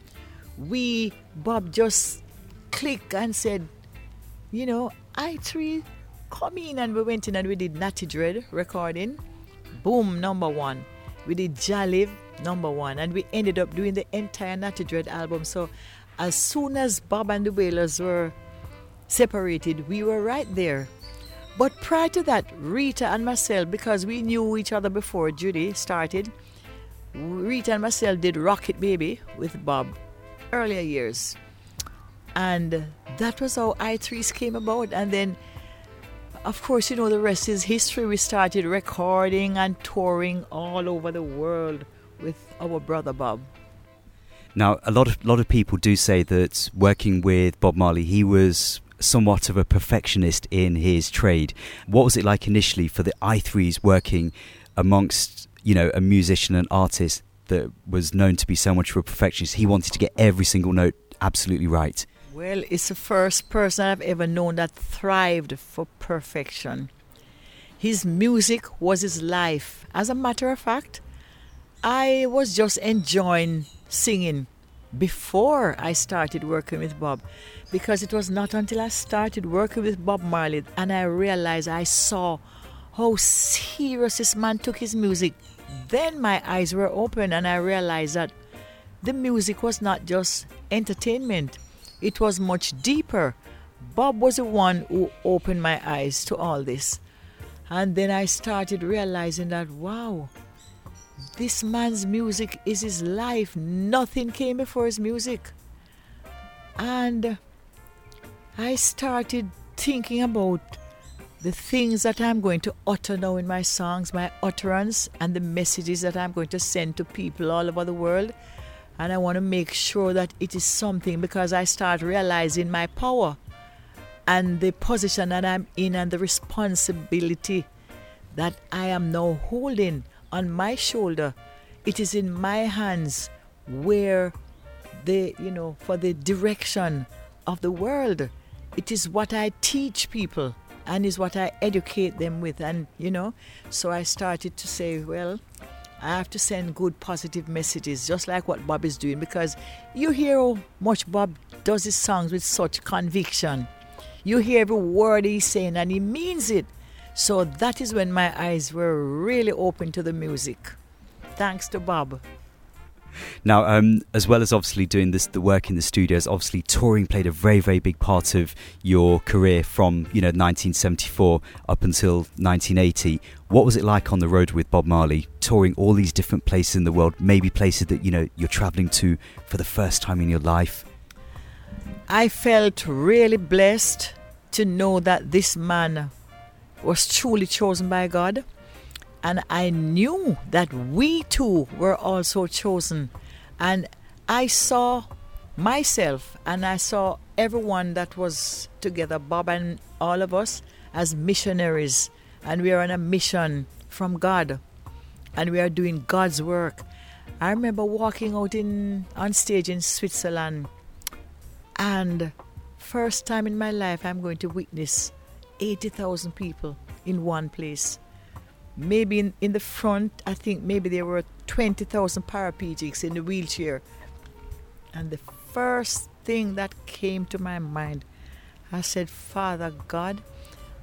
we, Bob, just clicked and said, you know, I three, come in. And we went in and we did Natty Dread recording. Boom, number one. We did Jalive, number one. And we ended up doing the entire Natty Dread album. So as soon as Bob and the Wailers were separated, we were right there. But prior to that, Rita and myself, because we knew each other before Judy started, Rita and myself did Rocket Baby with Bob earlier years. And that was how I threes came about. And then, of course, you know, the rest is history. We started recording and touring all over the world with our brother Bob. Now, a lot of lot of people do say that working with Bob Marley, he was somewhat of a perfectionist in his trade. What was it like initially for the I threes working amongst, you know, a musician and artist that was known to be so much of a perfectionist? He wanted to get every single note absolutely right. Well, it's the first person I've ever known that thrived for perfection. His music was his life. As a matter of fact, I was just enjoying singing before I started working with Bob, because it was not until I started working with Bob Marley and I realized, I saw how serious this man took his music. Then my eyes were open and I realized that the music was not just entertainment. It was much deeper. Bob was the one who opened my eyes to all this. And then I started realizing that, wow, this man's music is his life. Nothing came before his music. And I started thinking about the things that I'm going to utter now in my songs, my utterance, and the messages that I'm going to send to people all over the world. And I want to make sure that it is something, because I start realizing my power and the position that I'm in and the responsibility that I am now holding on my shoulder. It is in my hands where the, you know, for the direction of the world. It is what I teach people and is what I educate them with. And, you know, so I started to say, well, I have to send good, positive messages, just like what Bob is doing, because you hear how much Bob does his songs with such conviction. You hear every word he's saying, and he means it. So that is when my eyes were really open to the music. Thanks to Bob. Now, um, as well as obviously doing this, the work in the studios, obviously touring played a very, very big part of your career from, you know, nineteen seventy-four up until nineteen eighty. What was it like on the road with Bob Marley, touring all these different places in the world, maybe places that, you know, you're travelling to for the first time in your life? I felt really blessed to know that this man was truly chosen by God. And I knew that we too were also chosen. And I saw myself and I saw everyone that was together, Bob and all of us, as missionaries. And we are on a mission from God. And we are doing God's work. I remember walking out in on stage in Switzerland. And first time in my life, I'm going to witness eighty thousand people in one place. Maybe in, in the front, I think maybe there were twenty thousand paraplegics in the wheelchair. And the first thing that came to my mind, I said, Father God,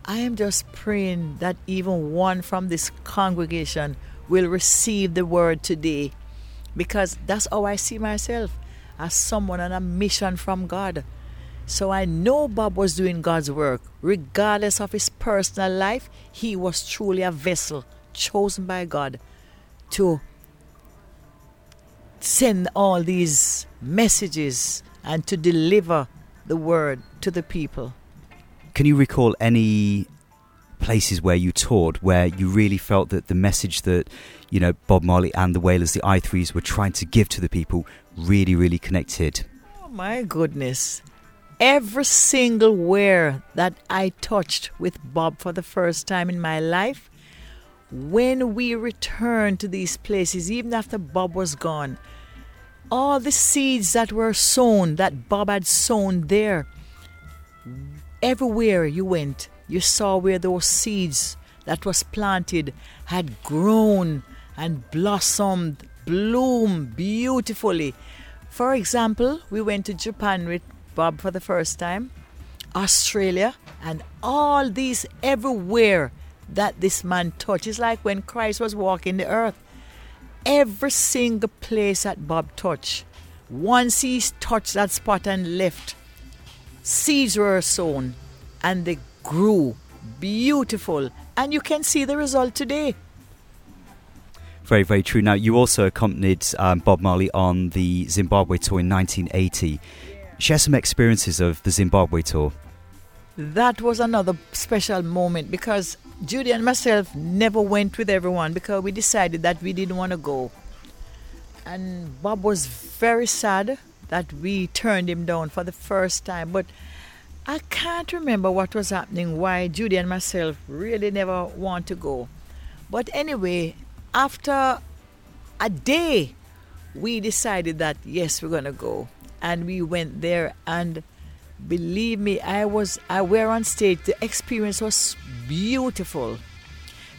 I am just praying that even one from this congregation will receive the word today. Because that's how I see myself, as someone on a mission from God. So I know Bob was doing God's work. Regardless of his personal life, he was truly a vessel chosen by God to send all these messages and to deliver the word to the people. Can you recall any places where you toured where you really felt that the message that, you know, Bob Marley and the Wailers, the I threes, were trying to give to the people really, really connected? Oh, my goodness. Every single where that I touched with Bob for the first time in my life, when we returned to these places, even after Bob was gone, all the seeds that were sown, that Bob had sown there, everywhere you went, you saw where those seeds that was planted had grown and blossomed, bloomed beautifully. For example, we went to Japan with Bob for the first time, Australia, and all these everywhere that this man touched. It's like when Christ was walking the earth. Every single place that Bob touched, once he touched that spot and left, seeds were sown and they grew beautiful. And you can see the result today. Very, very true. Now, you also accompanied um, Bob Marley on the Zimbabwe tour in nineteen eighty. Share some experiences of the Zimbabwe tour. That was another special moment because Judy and myself never went with everyone because we decided that we didn't want to go. And Bob was very sad that we turned him down for the first time. But I can't remember what was happening, why Judy and myself really never want to go. But anyway, after a day, we decided that, yes, we're going to go. And we went there, and believe me, I was, I were on stage. The experience was beautiful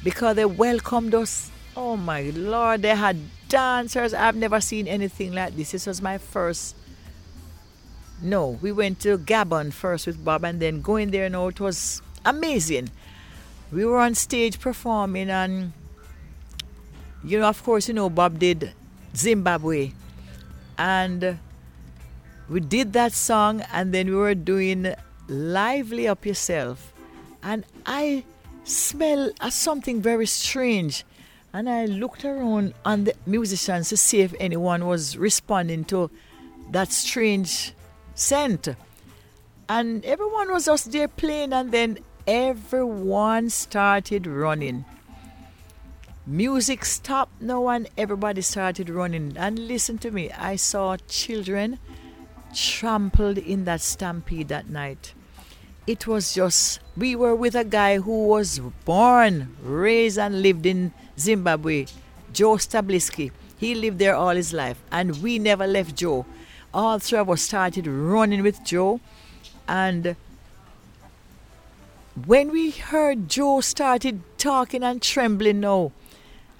because they welcomed us. Oh my Lord, they had dancers. I've never seen anything like this. This was my first. No, we went to Gabon first with Bob, and then going there, no, it was amazing. We were on stage performing, and you know, of course, you know, Bob did Zimbabwe, and we did that song, and then we were doing Lively Up Yourself. And I smelled something very strange. And I looked around on the musicians to see if anyone was responding to that strange scent. And everyone was just there playing, and then everyone started running. Music stopped now and everybody started running. And listen to me, I saw children trampled in that stampede that night. It was just, we were with a guy who was born, raised and lived in Zimbabwe, Joe Stablisky. He lived there all his life and we never left Joe. All three of us started running with Joe, and when we heard Joe started talking and trembling now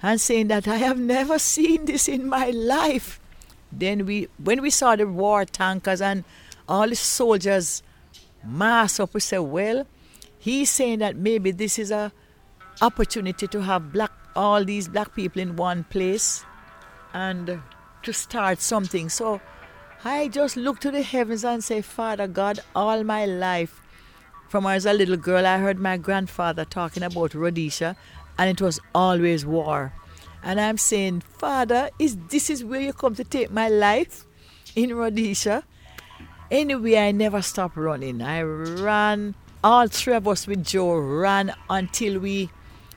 and saying that I have never seen this in my life, then we, when we saw the war tankers and all the soldiers mass up, we said, well, he's saying that maybe this is a opportunity to have black, all these black people in one place and to start something. So I just looked to the heavens and say, Father God, all my life, from when I was a little girl, I heard my grandfather talking about Rhodesia, and it was always war. And I'm saying, Father, is this is where you come to take my life, in Rhodesia? Anyway, I never stopped running. I ran, all three of us with Joe ran until we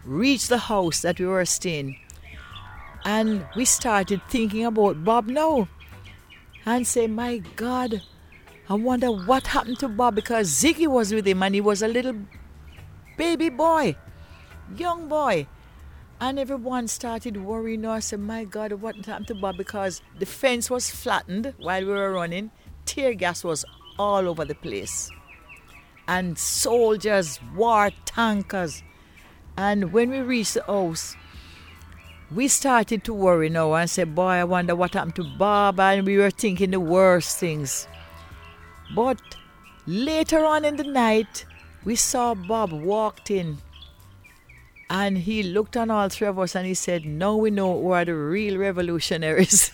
reached the house that we were staying. And we started thinking about Bob now and say, my God, I wonder what happened to Bob, because Ziggy was with him and he was a little baby boy, young boy. And everyone started worrying us and my God, what happened to Bob, because the fence was flattened while we were running. Tear gas was all over the place. And soldiers, war tankers. And when we reached the house, we started to worry now and say, boy, I wonder what happened to Bob. And we were thinking the worst things. But later on in the night, we saw Bob walked in and he looked on all three of us and he said, now we know who are the real revolutionaries.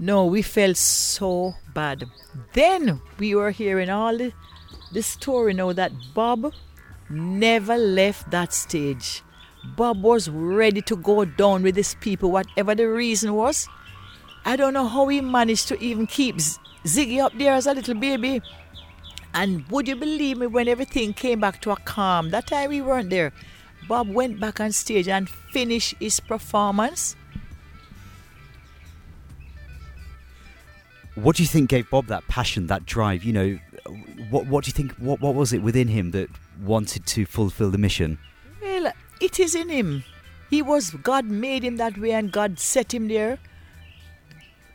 No, we felt so bad. Then we were hearing all the, the story now that Bob never left that stage. Bob was ready to go down with his people, whatever the reason was. I don't know how he managed to even keep Ziggy up there as a little baby. And would you believe me, when everything came back to a calm, that time we weren't there, Bob went back on stage and finished his performance. What do you think gave Bob that passion, that drive? You know, what what do you think, what, what was it within him that wanted to fulfill the mission? Well, it is in him. He was, God made him that way and God set him there,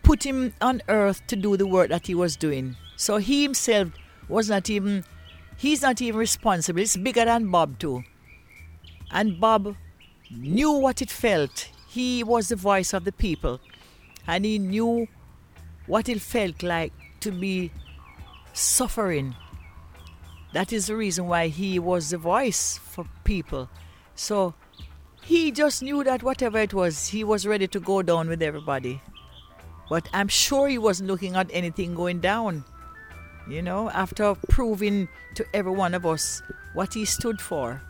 put him on earth to do the work that he was doing. So he himself was not even, he's not even responsible. It's bigger than Bob too. And Bob knew what it felt. He was the voice of the people and he knew what it felt like to be suffering. That is the reason why he was the voice for people. So he just knew that whatever it was, he was ready to go down with everybody. But I'm sure he wasn't looking at anything going down, you know, after proving to every one of us what he stood for.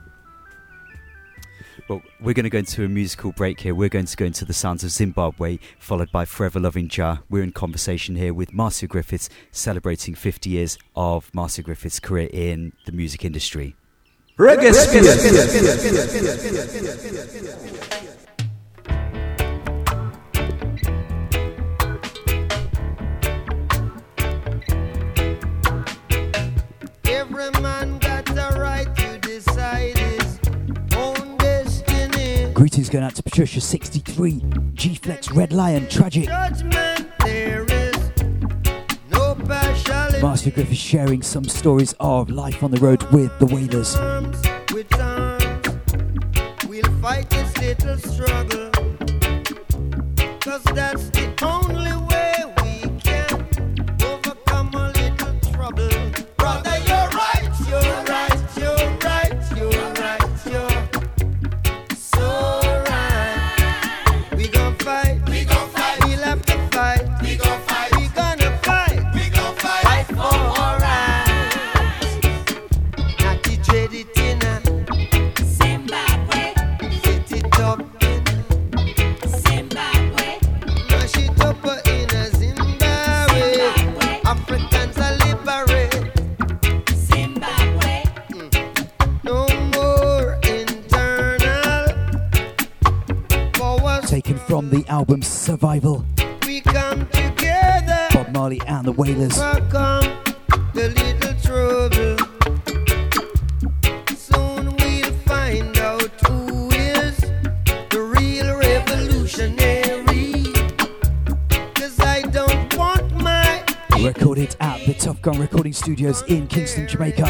Well, we're going to go into a musical break here. We're going to go into the sounds of Zimbabwe, followed by Forever Loving Jah. We're in conversation here with Marcia Griffiths, celebrating fifty years of Marcia Griffiths' career in the music industry. Reggae Space. Greetings going out to Patricia sixty-three, G-Flex, Red Lion, Tragic. No Marcia Griffiths sharing some stories of life on the road with the Wailers. With arms, we'll fight this little struggle, 'cause that's the only way we can overcome a little trouble. Brother, you're right, you're right. Zimbabwe, Zimbabwe, mash it up in taken from the album Survival. We come together, Bob Marley and the Wailers. Welcome the little trouble. Soon we'll find out who is the real revolutionary. Cause I don't want my. Recorded at the Tough Gong Recording Studios in Kingston, Jamaica.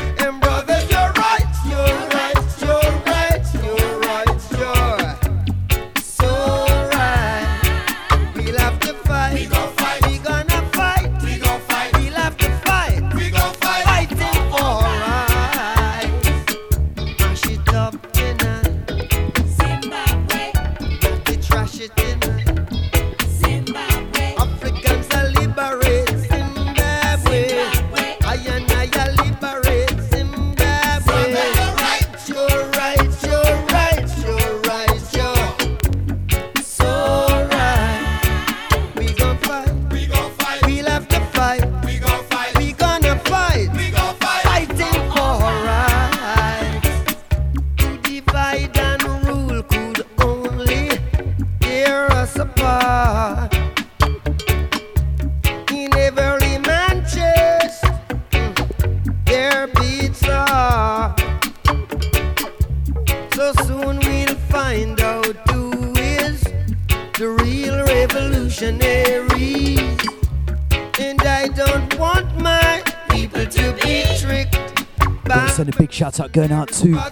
Shout out going out to all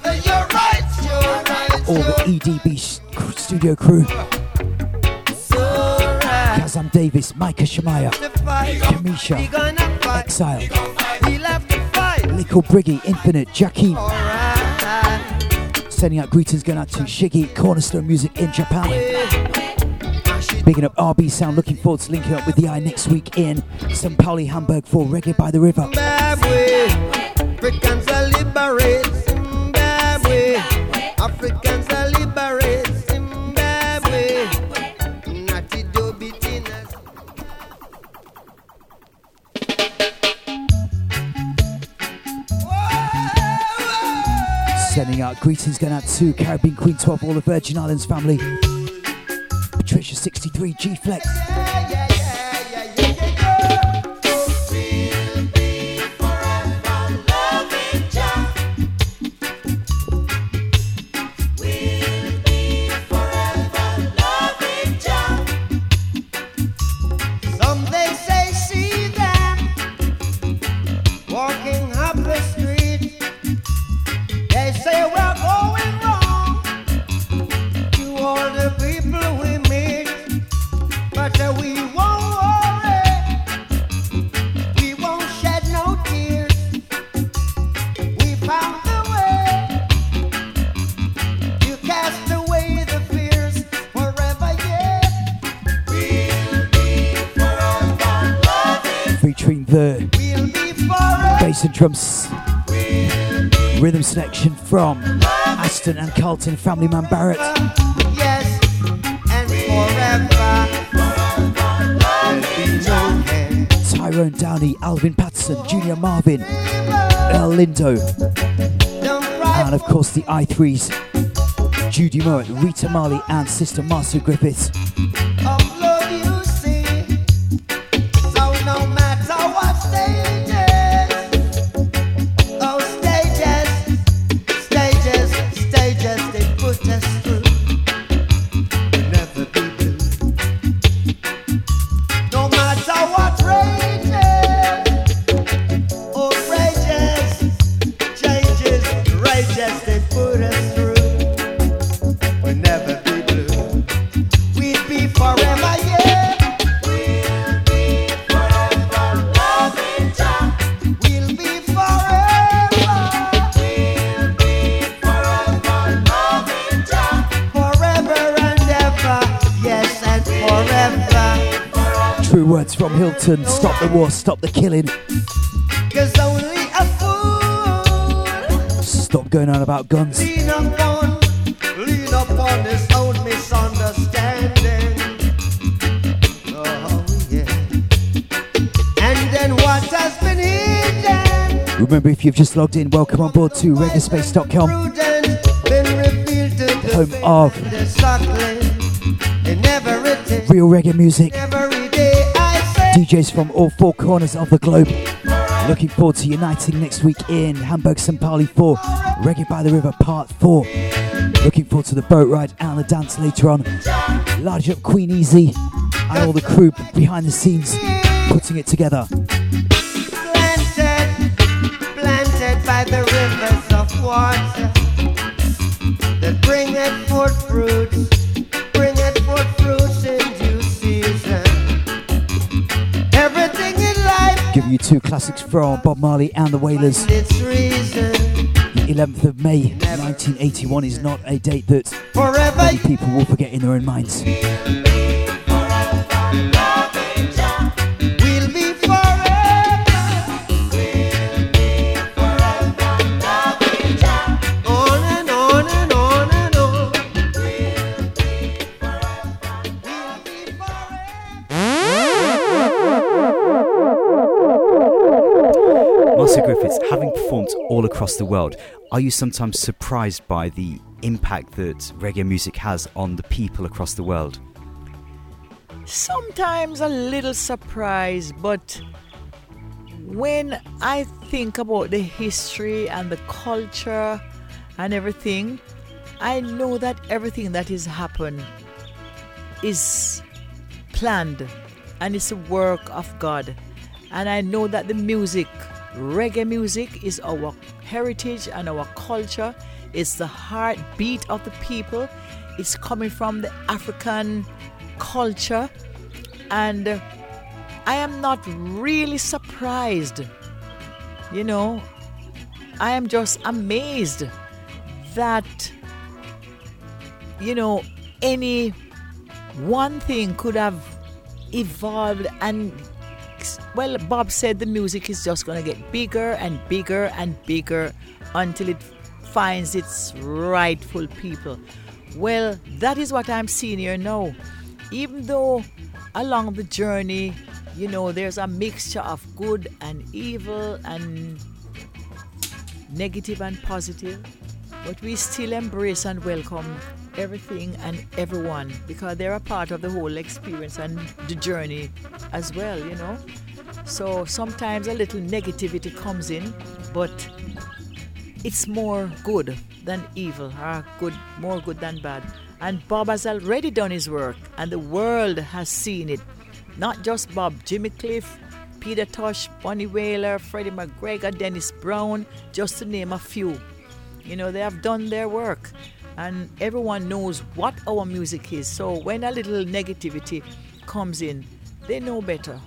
the E D B studio crew. Kazam Davis, Micah Shamaya, Kamisha, Exile, Lickle Briggy, Infinite, Jakeem. Sending out greetings going out to Shiggy, Cornerstone Music in Japan. Bigging up R B Sound, looking forward to linking up with the Eye next week in Saint Pauli, Hamburg for Reggae by the River. Africans are liberate Zimbabwe. Africans are liberate Zimbabwe. Natty Dobby Tinas. Sending out greetings going out to Caribbean Queen twelve, all the Virgin Islands family. Patricia sixty-three, G Flex. Drums rhythm selection from Aston and Carlton, Family Man Barrett. Yes, and forever. Tyrone Downey, Alvin Patterson, Junior Marvin, Earl Lindo, and of course the I threes, Judy Murray, Rita Marley, and Sister Marcia Griffiths. Stop the war, stop the killing. Cause only a fool. Stop going on about guns. Lean upon, lean upon this old misunderstanding. Oh, yeah. And then what has been hidden? Remember, if you've just logged in, welcome on board to Regga Space dot com, home of Real reggae music. D Js from all four corners of the globe. Looking forward to uniting next week in Hamburg, Saint Pauli for Reggae by the River Part four. Looking forward to the boat ride and the dance later on. Large up Queen Easy and all the crew behind the scenes putting it together. Planted, planted by the rivers of water that bringeth forth fruits. You two classics from Bob Marley and the Wailers. The eleventh of May nineteen eighty-one is not a date that forever many people will forget in their own minds. Marcia Griffiths, having performed all across the world, are you sometimes surprised by the impact that reggae music has on the people across the world? Sometimes a little surprised, but when I think about the history and the culture and everything, I know that everything that has happened is planned and it's a work of God. And I know that the music, reggae music, is our heritage and our culture. It's the heartbeat of the people. It's coming from the African culture. And I am not really surprised. You know, I am just amazed that, you know, any one thing could have evolved and... Well, Bob said the music is just going to get bigger and bigger and bigger until it finds its rightful people. Well, that is what I'm seeing here now. Even though along the journey, you know, there's a mixture of good and evil and negative and positive, but we still embrace and welcome everything and everyone, because they're a part of the whole experience and the journey as well, you know. So sometimes a little negativity comes in, but it's more good than evil, or good, more good than bad. And Bob has already done his work, and the world has seen it. Not just Bob, Jimmy Cliff, Peter Tosh, Bonnie Whaler, Freddie McGregor, Dennis Brown, just to name a few. You know, they have done their work. And everyone knows what our music is. So when a little negativity comes in, they know better.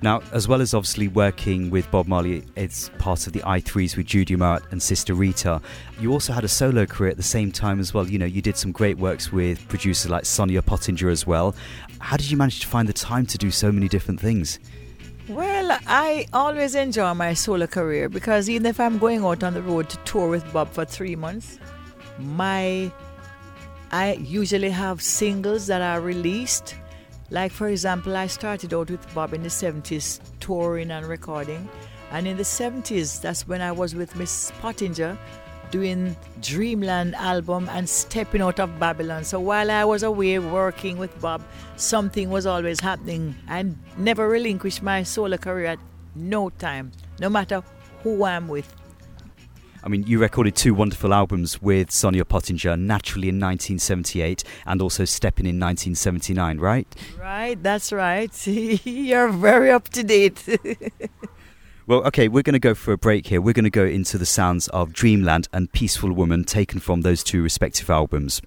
Now, as well as obviously working with Bob Marley, it's part of the I threes with Judy Mart and Sister Rita. You also had a solo career at the same time as well. You know, you did some great works with producers like Sonia Pottinger as well. How did you manage to find the time to do so many different things? Well, I always enjoy my solo career, because even if I'm going out on the road to tour with Bob for three months... My, I usually have singles that are released. Like, for example, I started out with Bob in the seventies, touring and recording. And in the seventies, that's when I was with Miss Pottinger doing Dreamland album and Stepping Out of Babylon. So while I was away working with Bob, something was always happening. I never relinquished my solo career at no time, no matter who I'm with. I mean, you recorded two wonderful albums with Sonia Pottinger, Naturally in nineteen seventy-eight and also Steppin' in nineteen seventy-nine, right? Right, that's right. You're very up to date. Well, okay, we're going to go for a break here. We're going to go into the sounds of Dreamland and Peaceful Woman, taken from those two respective albums.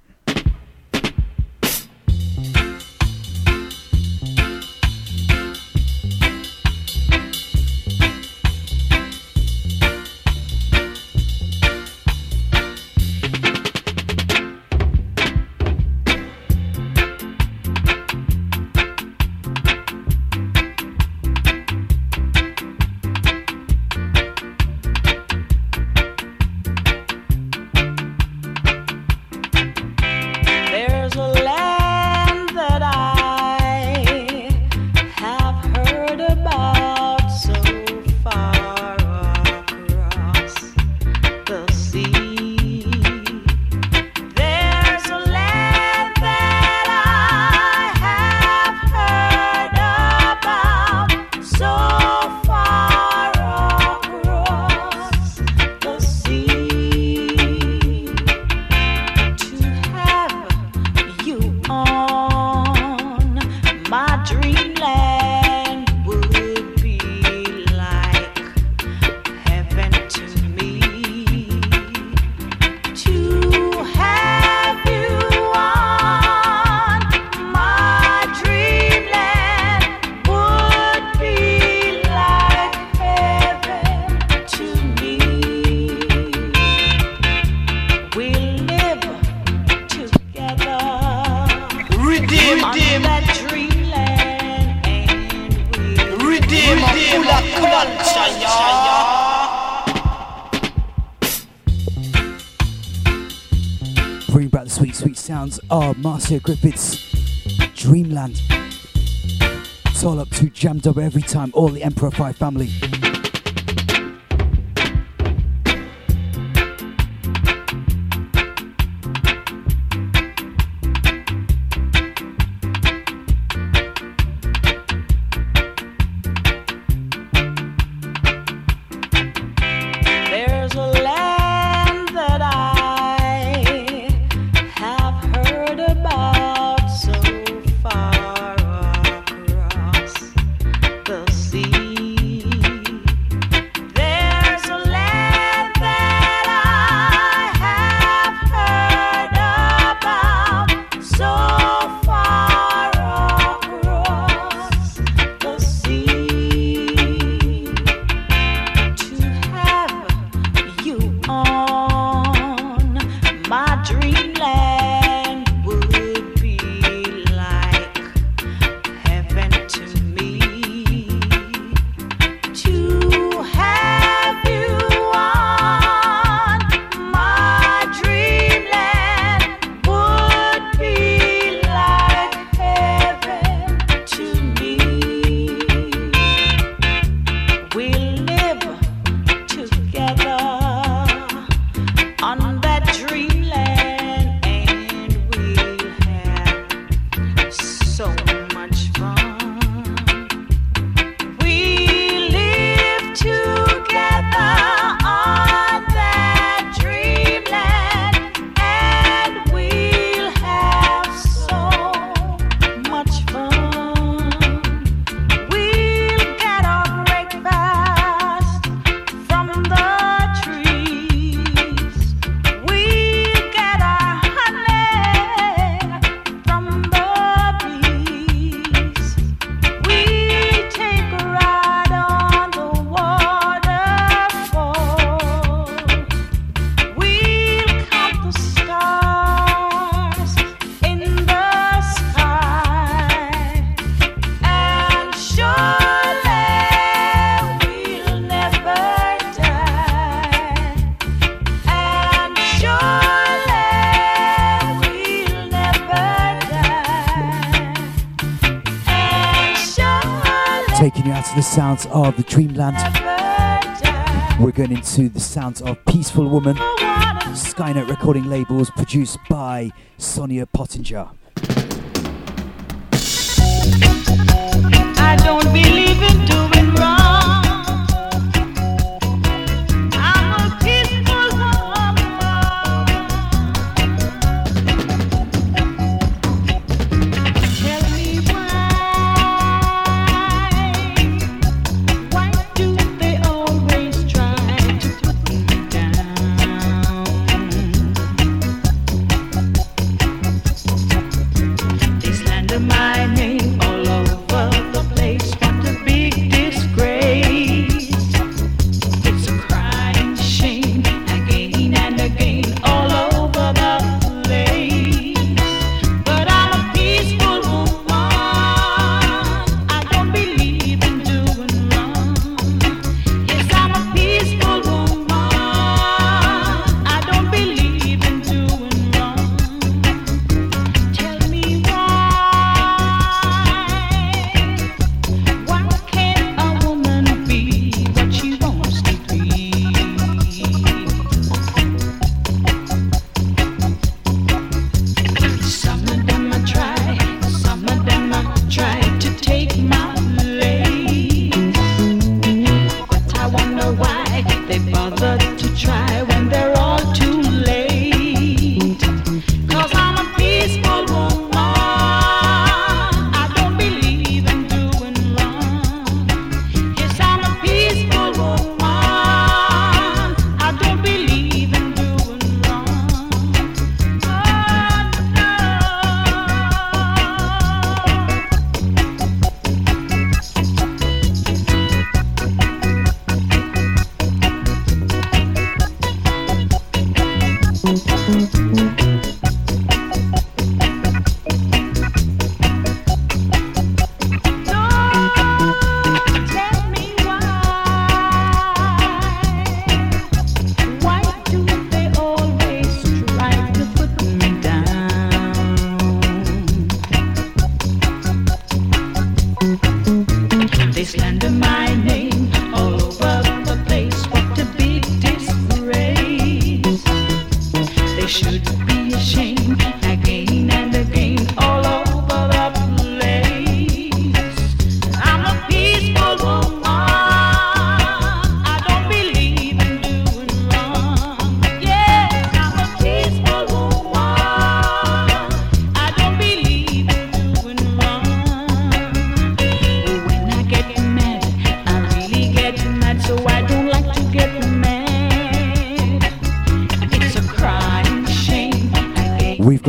brought the sweet, sweet sounds of Marcia Griffiths, Dreamland. It's all up to Jam Dubba every time, all the Emperor five family. Sounds of the Dreamland. We're going into the sounds of Peaceful Woman, Skynet recording labels, produced by Sonia Pottinger. I don't believe in doing wrong. My name all over the place. What the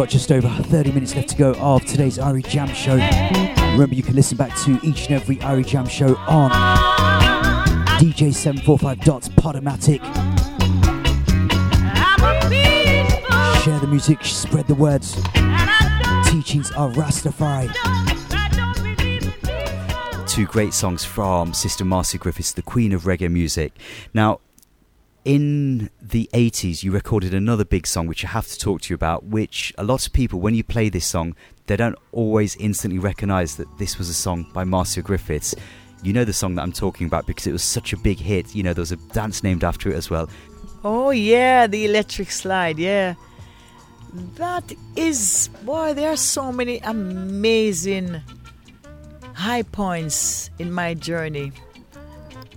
Just over thirty minutes left to go of today's Irie Jam Show. Remember, you can listen back to each and every Irie Jam Show on D J seven forty-five dot podomatic. Share the music, spread the words. Teachings are Rastafari. Two great songs from Sister Marcia Griffiths, the Queen of Reggae Music. Now, in the eighties, you recorded another big song, which I have to talk to you about, which a lot of people, when you play this song, they don't always instantly recognise that this was a song by Marcia Griffiths. You know the song that I'm talking about because it was such a big hit. You know, there was a dance named after it as well. Oh, yeah, the electric slide, yeah. That is, boy, there are so many amazing high points in my journey.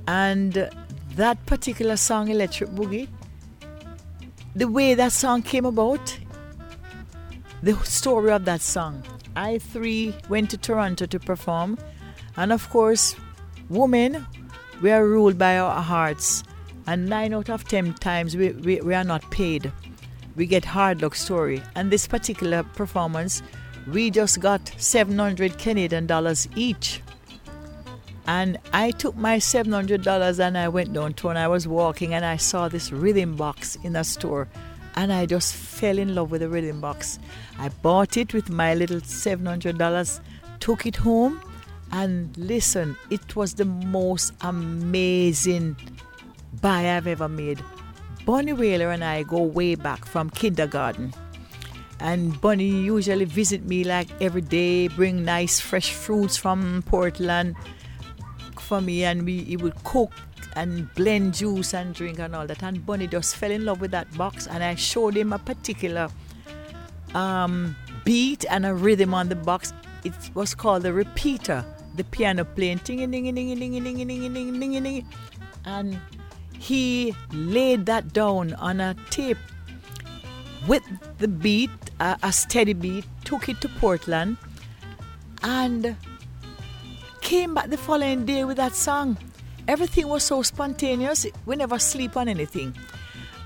And that particular song, Electric Boogie, the way that song came about, the story of that song. I three went to Toronto to perform. And of course, women, we are ruled by our hearts. And nine out of ten times we, we, we are not paid. We get hard luck story. And this particular performance, we just got seven hundred Canadian dollars each. And I took my seven hundred dollars and I went downtown. I was walking and I saw this rhythm box in a store. And I just fell in love with the rhythm box. I bought it with my little seven hundred dollars, took it home. And listen, it was the most amazing buy I've ever made. Bonnie Whaler and I go way back from kindergarten. And Bonnie usually visit me like every day, bring nice fresh fruits from Portland for me, and we he would cook and blend juice and drink and all that. And Bonnie just fell in love with that box, and I showed him a particular um, beat and a rhythm on the box. It was called the repeater, the piano playing ting ding ding ding ding ding ding ding, and he laid that down on a tape with the beat, uh, a steady beat, took it to Portland, and came back the following day with that song. Everything was so spontaneous. We never sleep on anything.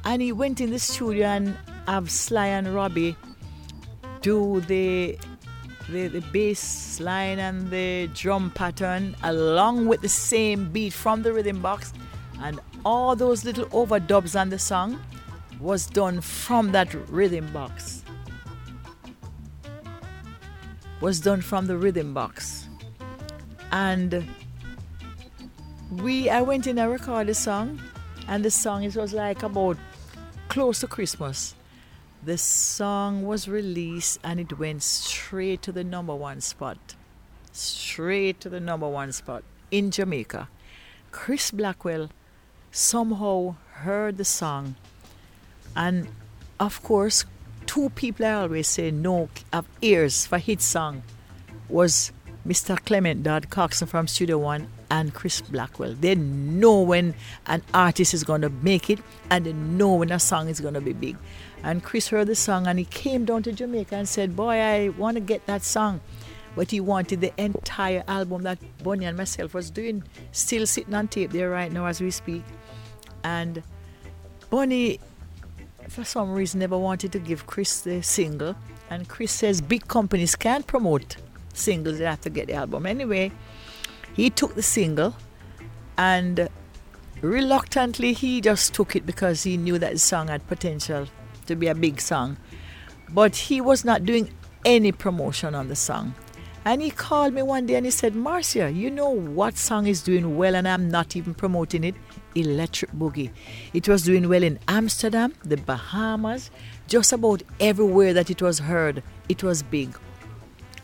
And he went in the studio and have Sly and Robbie do the, the the bass line and the drum pattern along with the same beat from the rhythm box. And all those little overdubs on the song was done from that rhythm box. Was done from the rhythm box. And we, I went in and recorded a song, and the song, it was like about close to Christmas. The song was released, and it went straight to the number one spot. Straight to the number one spot in Jamaica. Chris Blackwell somehow heard the song. And, of course, two people I always say no have ears for hit song was Mister Clement Dodd, Coxon from Studio One, and Chris Blackwell. They know when an artist is going to make it, and they know when a song is going to be big. And Chris heard the song, and he came down to Jamaica and said, boy, I want to get that song. But he wanted the entire album that Bonnie and myself was doing, still sitting on tape there right now as we speak. And Bonnie, for some reason, never wanted to give Chris the single. And Chris says, big companies can't promote singles, they have to get the album. Anyway, he took the single, and reluctantly he just took it because he knew that the song had potential to be a big song. But he was not doing any promotion on the song. And he called me one day and he said, Marcia, you know what song is doing well and I'm not even promoting it? Electric Boogie. It was doing well in Amsterdam, the Bahamas, just about everywhere that it was heard. It was big.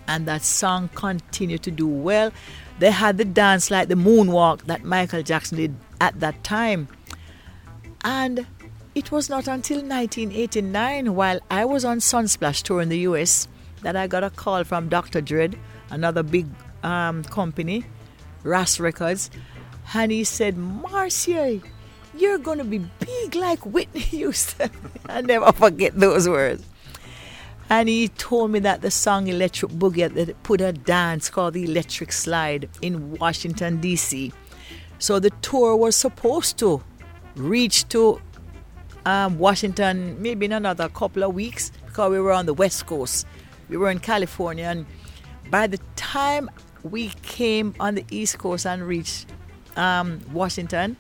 And that song continued to do well. They had the dance like the moonwalk that Michael Jackson did at that time. And It was not until nineteen eighty-nine, while I was on Sunsplash Tour in the U S, that I got a call from Doctor Dred, another big um, company, R A S Records, and he said, "Marcia, you're going to be big like Whitney Houston." I'll never forget those words. And he told me that the song Electric Boogie, that put a dance called the Electric Slide in Washington, D C So the tour was supposed to reach to um, Washington maybe in another couple of weeks, because we were on the West Coast. We were in California, and by the time we came on the East Coast and reached um, Washington,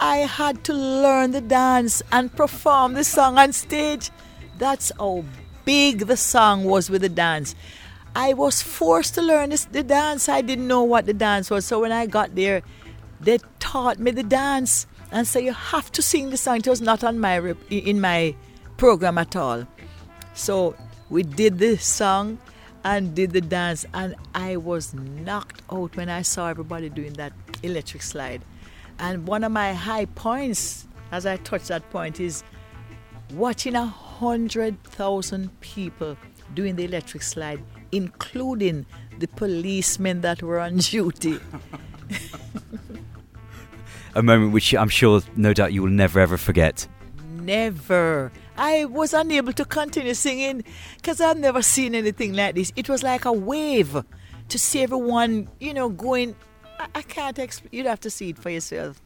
I had to learn the dance and perform the song on stage. That's how big the song was with the dance. I was forced to learn this, the dance. I didn't know what the dance was. So when I got there, they taught me the dance and said, "You have to sing the song." It was not on my in my program at all. So we did the song and did the dance, and I was knocked out when I saw everybody doing that Electric Slide. And one of my high points, as I touched that point, is watching a hundred thousand people doing the Electric Slide, including the policemen that were on duty. A moment which I'm sure, no doubt, you will never ever forget. Never. I was unable to continue singing because I've never seen anything like this. It was like a wave to see everyone, you know, going. I can't explain. You'd have to see it for yourself.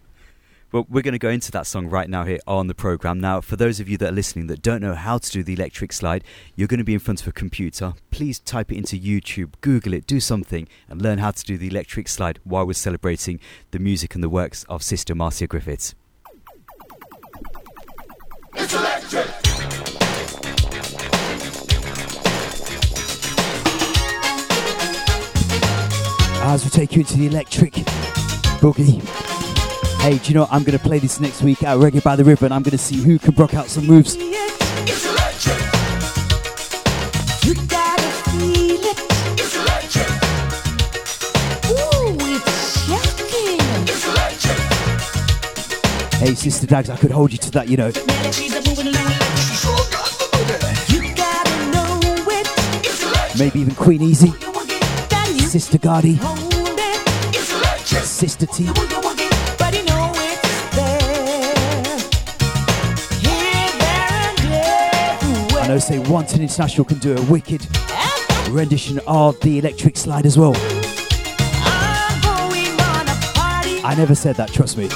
Well, we're going to go into that song right now here on the programme. Now, for those of you that are listening that don't know how to do the Electric Slide, you're going to be in front of a computer. Please type it into YouTube, Google it, do something, and learn how to do the Electric Slide while we're celebrating the music and the works of Sister Marcia Griffiths. It's electric! As we take you into the Electric Boogie. Hey, do you know what? I'm going to play this next week at Reggae by the River, and I'm going to see who can rock out some moves. It's electric. You gotta feel it. It's electric. Ooh, it's shocking. It's electric. Hey, Sister Dags, I could hold you to that, you know. You gotta know it. It's electric. Maybe even Queen Easy. Sister Gardy, Sister T, I know say Wanted International can do a wicked rendition of the Electric Slide as well. I never said that, trust me.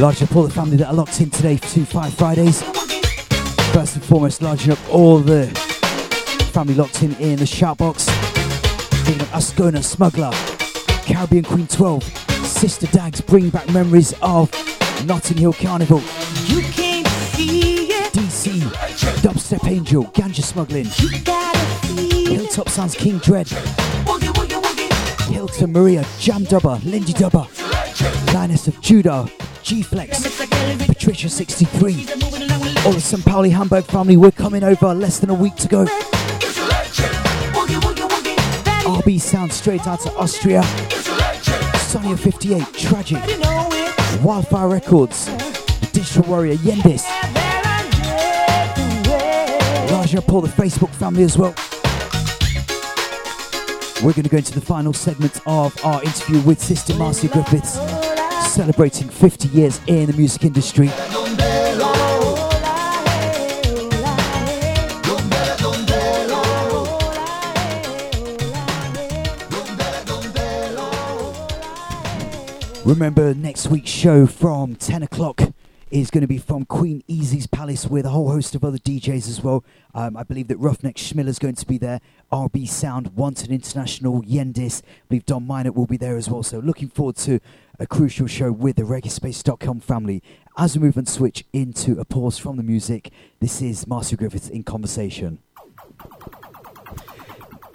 Larging up all the family that are locked in today for two Five Fridays. First and foremost, larging up all the family locked in in the shout box. Bringing up Ascona, Smuggler, Caribbean Queen twelve, Sister Dags, bring back memories of Notting Hill Carnival. You can't see it. D C, Dubs. Step Angel, Ganja Smuggling, Hilltop Sounds, King Dread, Hilton Maria, Jam Dubba, Lindy Dubba, Lioness of Judah, G-Flex, Patricia sixty-three, all the Saint Pauli Hamburg family. We're coming over, less than a week to go. R B Sound straight out to Austria, Sonia fifty-eight, Tragic, Wildfire Records, Digital Warrior, Yendis, Raja Paul, the Facebook family as well. We're going to go into the final segment of our interview with Sister Marcia Griffiths, celebrating fifty years in the music industry. Remember, next week's show from ten o'clock is going to be from Queen Easy's Palace with a whole host of other D Js as well. Um, I believe that Roughneck Schmiller's going to be there, R B Sound, Wanted International, Yendis. I believe Don Minot will be there as well. So looking forward to a crucial show with the Reggae Space dot com family. As we move and switch into a pause from the music, this is Marcia Griffiths in conversation.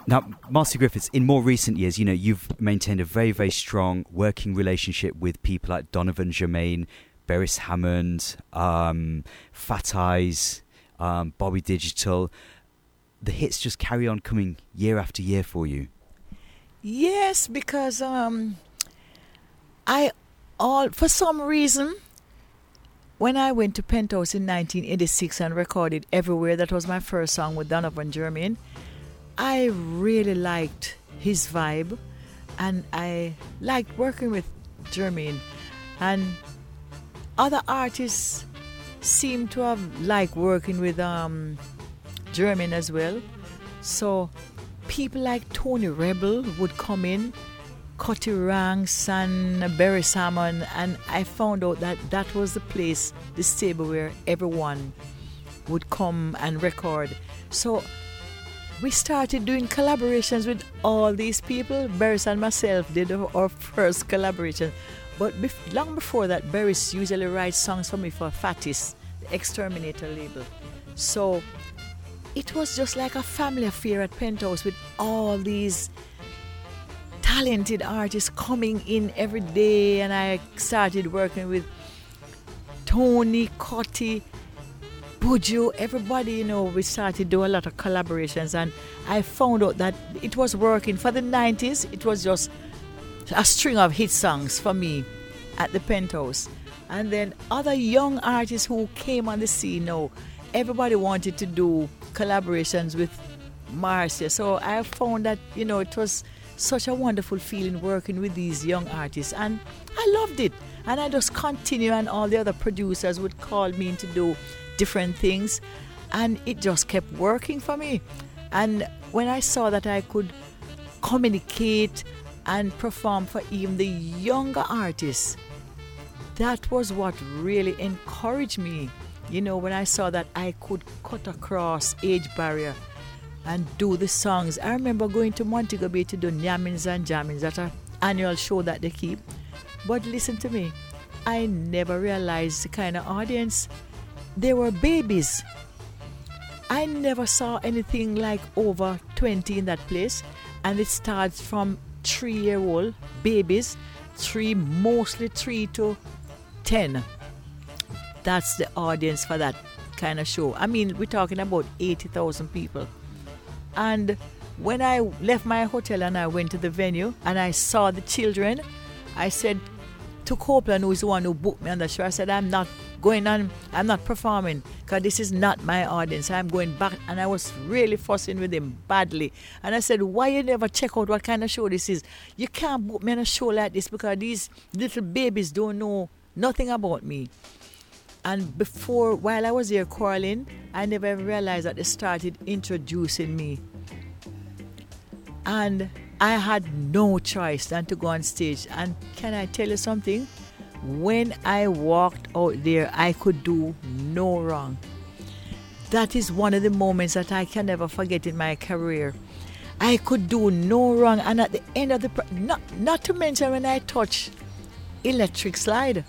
Now, Marcia Griffiths, in more recent years, you know, you've maintained a very, very strong working relationship with people like Donovan Germain, Beres Hammond, um, Fat Eyes, um, Bobby Digital. The hits just carry on coming year after year for you. Yes, because um, I all for some reason, when I went to Penthouse in nineteen eighty-six and recorded Everywhere, that was my first song with Donovan Germain. I really liked his vibe, and I liked working with Germain, and other artists seem to have liked working with um, Germain as well. So people like Tony Rebel would come in, Cutty Ranks and Beres Hammond, and I found out that that was the place, the stable where everyone would come and record. So we started doing collaborations with all these people. Beres and myself did our first collaboration. But bef- long before that, Beres usually writes songs for me for Fatis, the Exterminator label. So it was just like a family affair at Penthouse with all these talented artists coming in every day. And I started working with Tony, Cotty, Buju, everybody, you know, we started doing a lot of collaborations, and I found out that it was working. For the nineties, it was just a string of hit songs for me at the Penthouse. And then other young artists who came on the scene now, everybody wanted to do collaborations with Marcia. So I found that, you know, it was such a wonderful feeling working with these young artists, and I loved it. And I just continued, and all the other producers would call me in to do different things, and it just kept working for me. And when I saw that I could communicate and perform for even the younger artists, that was what really encouraged me. You know, when I saw that I could cut across age barrier and do the songs. I remember going to Montego Bay to do Nyamins and Jammins at an annual show that they keep. But listen to me, I never realized the kind of audience. They were babies. I never saw anything like over twenty in that place. And it starts from three-year-old babies, three, mostly three to ten. That's the audience for that kind of show. I mean, we're talking about eighty thousand people. And when I left my hotel and I went to the venue and I saw the children, I said to Copeland, who is the one who booked me on the show, I said, I'm not going on, I'm not performing because this is not my audience. I'm going back. And I was really fussing with him badly. And I said, why you never check out what kind of show this is? You can't book me on a show like this because these little babies don't know nothing about me. And before, while I was here quarreling, I never realized that they started introducing me. And I had no choice than to go on stage. And can I tell you something? When I walked out there, I could do no wrong. That is one of the moments that I can never forget in my career. I could do no wrong. And at the end of the... Pr- not, not to mention when I touched Electric Slide.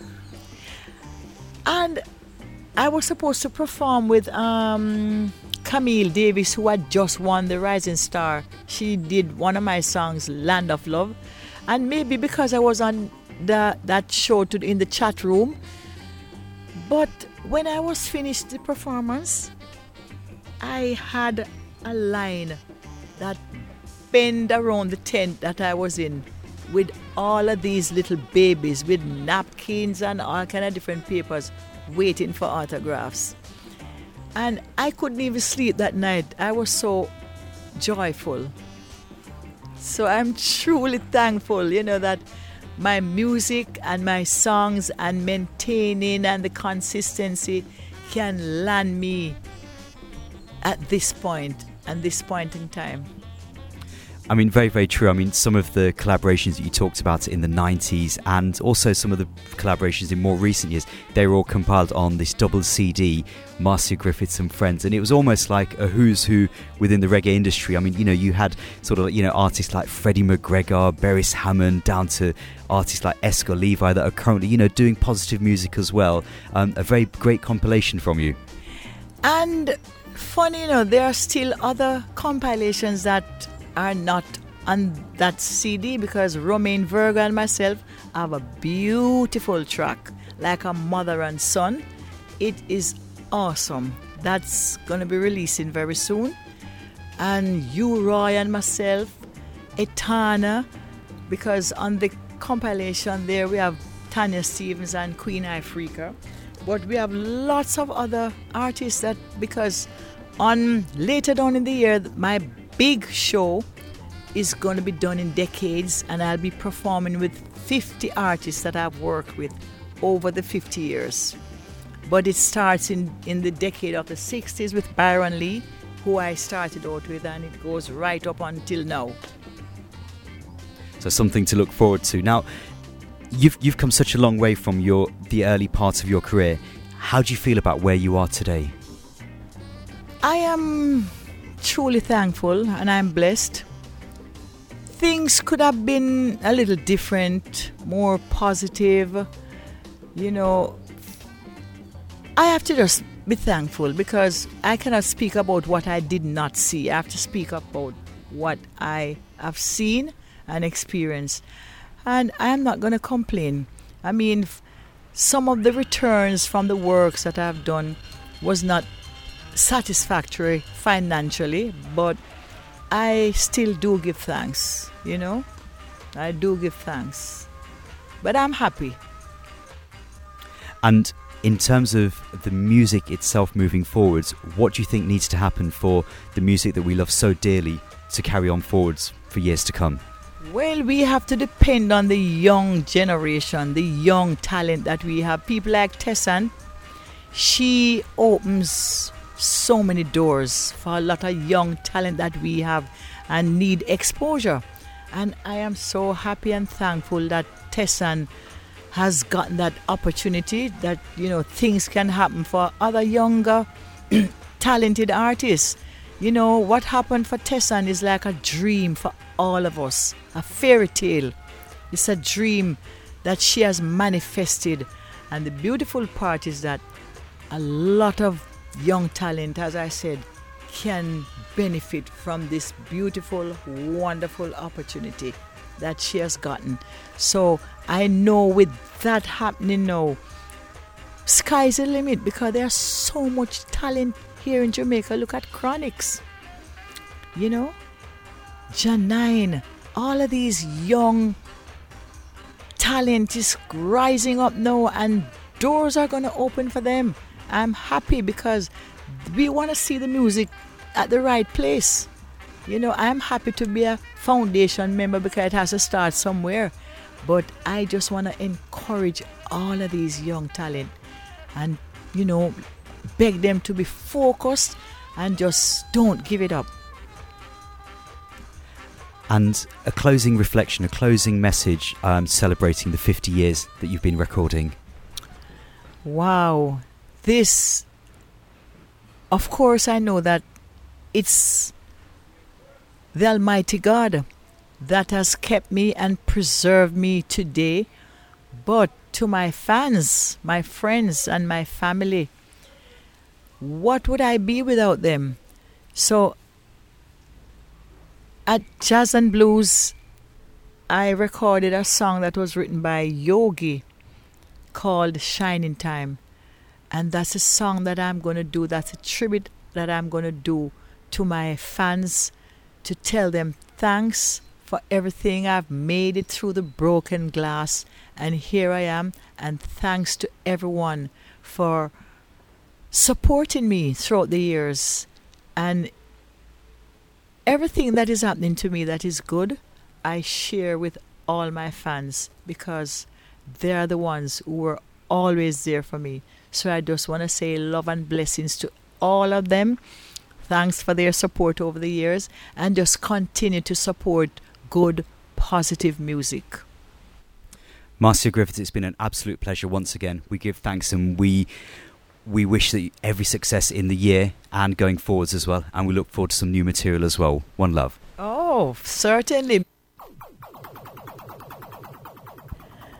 And I was supposed to perform with um, Camille Davis, who had just won the Rising Star. She did one of my songs, Land of Love. And maybe because I was on the, that show to, in the chat room. But when I was finished the performance, I had a line that bent around the tent that I was in with all of these little babies with napkins and all kind of different papers waiting for autographs. And I couldn't even sleep that night. I was so joyful. So I'm truly thankful, you know, that my music and my songs and maintaining and the consistency can land me at this point and this point in time. I mean, very, very true. I mean, some of the collaborations that you talked about in the nineties and also some of the collaborations in more recent years, they were all compiled on this double C D, Marcia Griffiths and Friends. And it was almost like a who's who within the reggae industry. I mean, you know, you had sort of, you know, artists like Freddie McGregor, Beres Hammond, down to artists like Esco Levi that are currently, you know, doing positive music as well. Um, a very great compilation from you. And funny, you know, there are still other compilations that are not on that C D because Romain Virgo and myself have a beautiful track, like a mother and son. It is awesome. That's going to be releasing very soon. And you, Roy, and myself, Etana, because on the compilation there we have Tanya Stevens and Queen Ifrika. But we have lots of other artists that, because on later down in the year, my big show is going to be done in decades, and I'll be performing with fifty artists that I've worked with over the fifty years. But it starts in, in the decade of the sixties with Byron Lee, who I started out with, and it goes right up until now. So something to look forward to. Now, you've you've come such a long way from your the early parts of your career. How do you feel about where you are today? I am truly thankful, and I'm blessed. Things could have been a little different, more positive. You know, I have to just be thankful because I cannot speak about what I did not see. I have to speak about what I have seen and experienced. And I'm not going to complain. I mean, some of the returns from the works that I've done was not satisfactory financially, but I still do give thanks, you know. I do give thanks. But I'm happy. And in terms of the music itself moving forwards, what do you think needs to happen for the music that we love so dearly to carry on forwards for years to come? Well, we have to depend on the young generation, the young talent that we have. People like Tessan, she opens so many doors for a lot of young talent that we have and need exposure. And I am so happy and thankful that Tessan has gotten that opportunity, that, you know, things can happen for other younger talented artists. You know, what happened for Tessan is like a dream for all of us, a fairy tale. It's a dream that she has manifested. And the beautiful part is that a lot of young talent, as I said, can benefit from this beautiful, wonderful opportunity that she has gotten. So I know with that happening now, sky's the limit, because there's so much talent here in Jamaica. Look at Chronix, you know, Janine, all of these young talent is rising up now, and doors are going to open for them. I'm happy because we want to see the music at the right place. You know, I'm happy to be a foundation member because it has to start somewhere. But I just want to encourage all of these young talent and, you know, beg them to be focused and just don't give it up. And a closing reflection, a closing message um, celebrating the fifty years that you've been recording. Wow. This, of course, I know that it's the Almighty God that has kept me and preserved me today. But to my fans, my friends and my family, what would I be without them? So at Jazz and Blues, I recorded a song that was written by Yogi called Shining Time. And that's a song that I'm going to do. That's a tribute that I'm going to do to my fans, to tell them thanks for everything. I've made it through the broken glass, and here I am. And thanks to everyone for supporting me throughout the years. And everything that is happening to me that is good, I share with all my fans, because they're the ones who were always there for me. So I just want to say love and blessings to all of them. Thanks for their support over the years, and just continue to support good, positive music. Marcia Griffiths, it's been an absolute pleasure once again. We give thanks, and we we wish that every success in the year and going forwards as well. And we look forward to some new material as well. One love. Oh, certainly.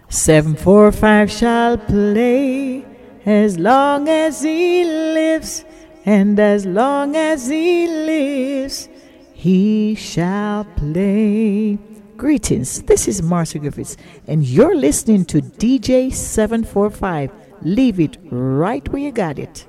seven forty-five shall play as long as he lives, and as long as he lives, he shall play. Greetings, this is Marcia Griffiths, and you're listening to D J seven forty-five. Leave it right where you got it.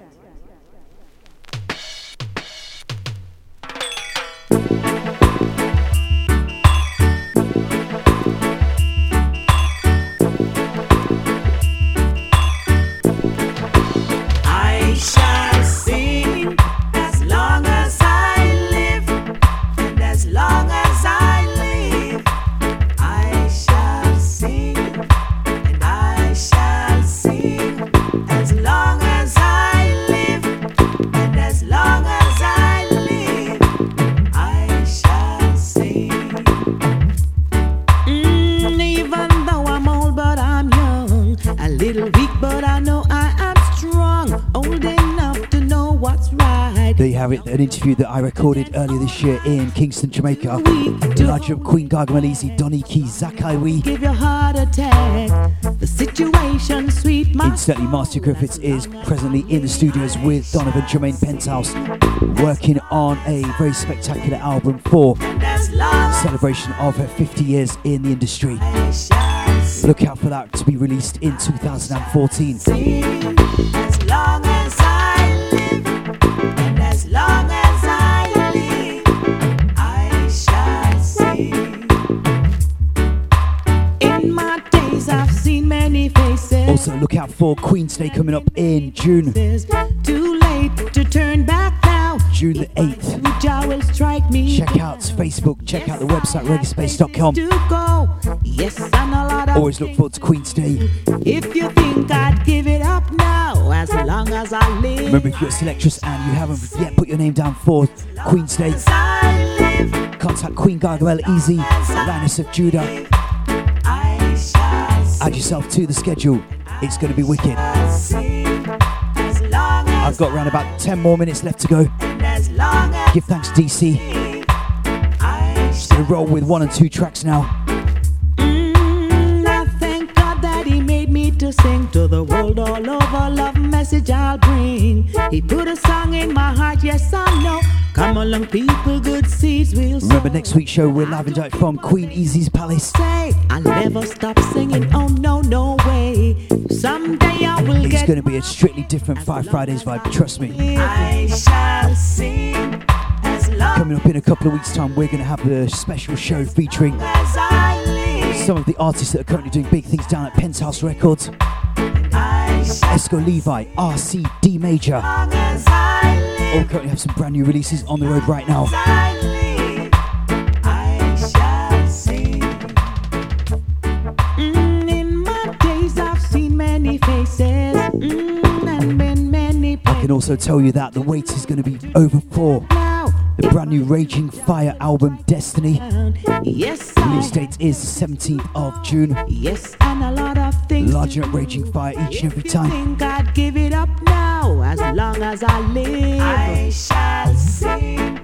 An interview that I recorded earlier this year in Kingston, Jamaica. The larger of Queen Gargamel, Easy, Donny Key, Zakaiwi. Give your heart attack. The situation, sweet. Incidentally, Marcia Griffiths is presently in the studios with Donovan Germain Penthouse, working on a very spectacular album for the celebration of her fifty years in the industry. Look out for that to be released in two thousand fourteen. Also look out for Queen's Day coming up in June. Too late to turn back now. June the eighth. Check out Facebook, check out the website Reggae Space dot com. Always look forward to Queen's Day. If you think I'd give it up now, as long as I live. Remember, if you're a selectress and you haven't yet put your name down for Queen's Day, contact Queen Gargamel Easy, Lioness of Judah. Add yourself to the schedule. It's going to be wicked. I've got around about ten more minutes left to go. Give thanks, D C. Just going to roll with one and two tracks now. Mm, I thank God that He made me to sing to the world all over. Love message I'll bring. He put a song in my heart. Yes, I know. Come along, people, good seeds will. Remember, next week's show we're live and direct from Queen Easy's Palace. I'll never stop singing, oh no, no way. Someday I will get. It's going to be a strictly different Five Fridays vibe, trust me. I shall sing as long. Coming up in a couple of weeks' time, we're going to have a special show featuring some of the artists that are currently doing big things down at Penthouse Records. Esco Levi, R C, D Major. All currently have some brand new releases on the road right now. I shall sing. Mm, in my days I've seen many faces. Mm, and been many places. I can also tell you that the wait is going to be over for the brand new Raging Fire album, Destiny. Yes, the release date is the seventeenth of June. Yes, and a lot of things. Larger at Raging Fire each and every time. If you think I'd give it up now. As long as I live, I shall sing.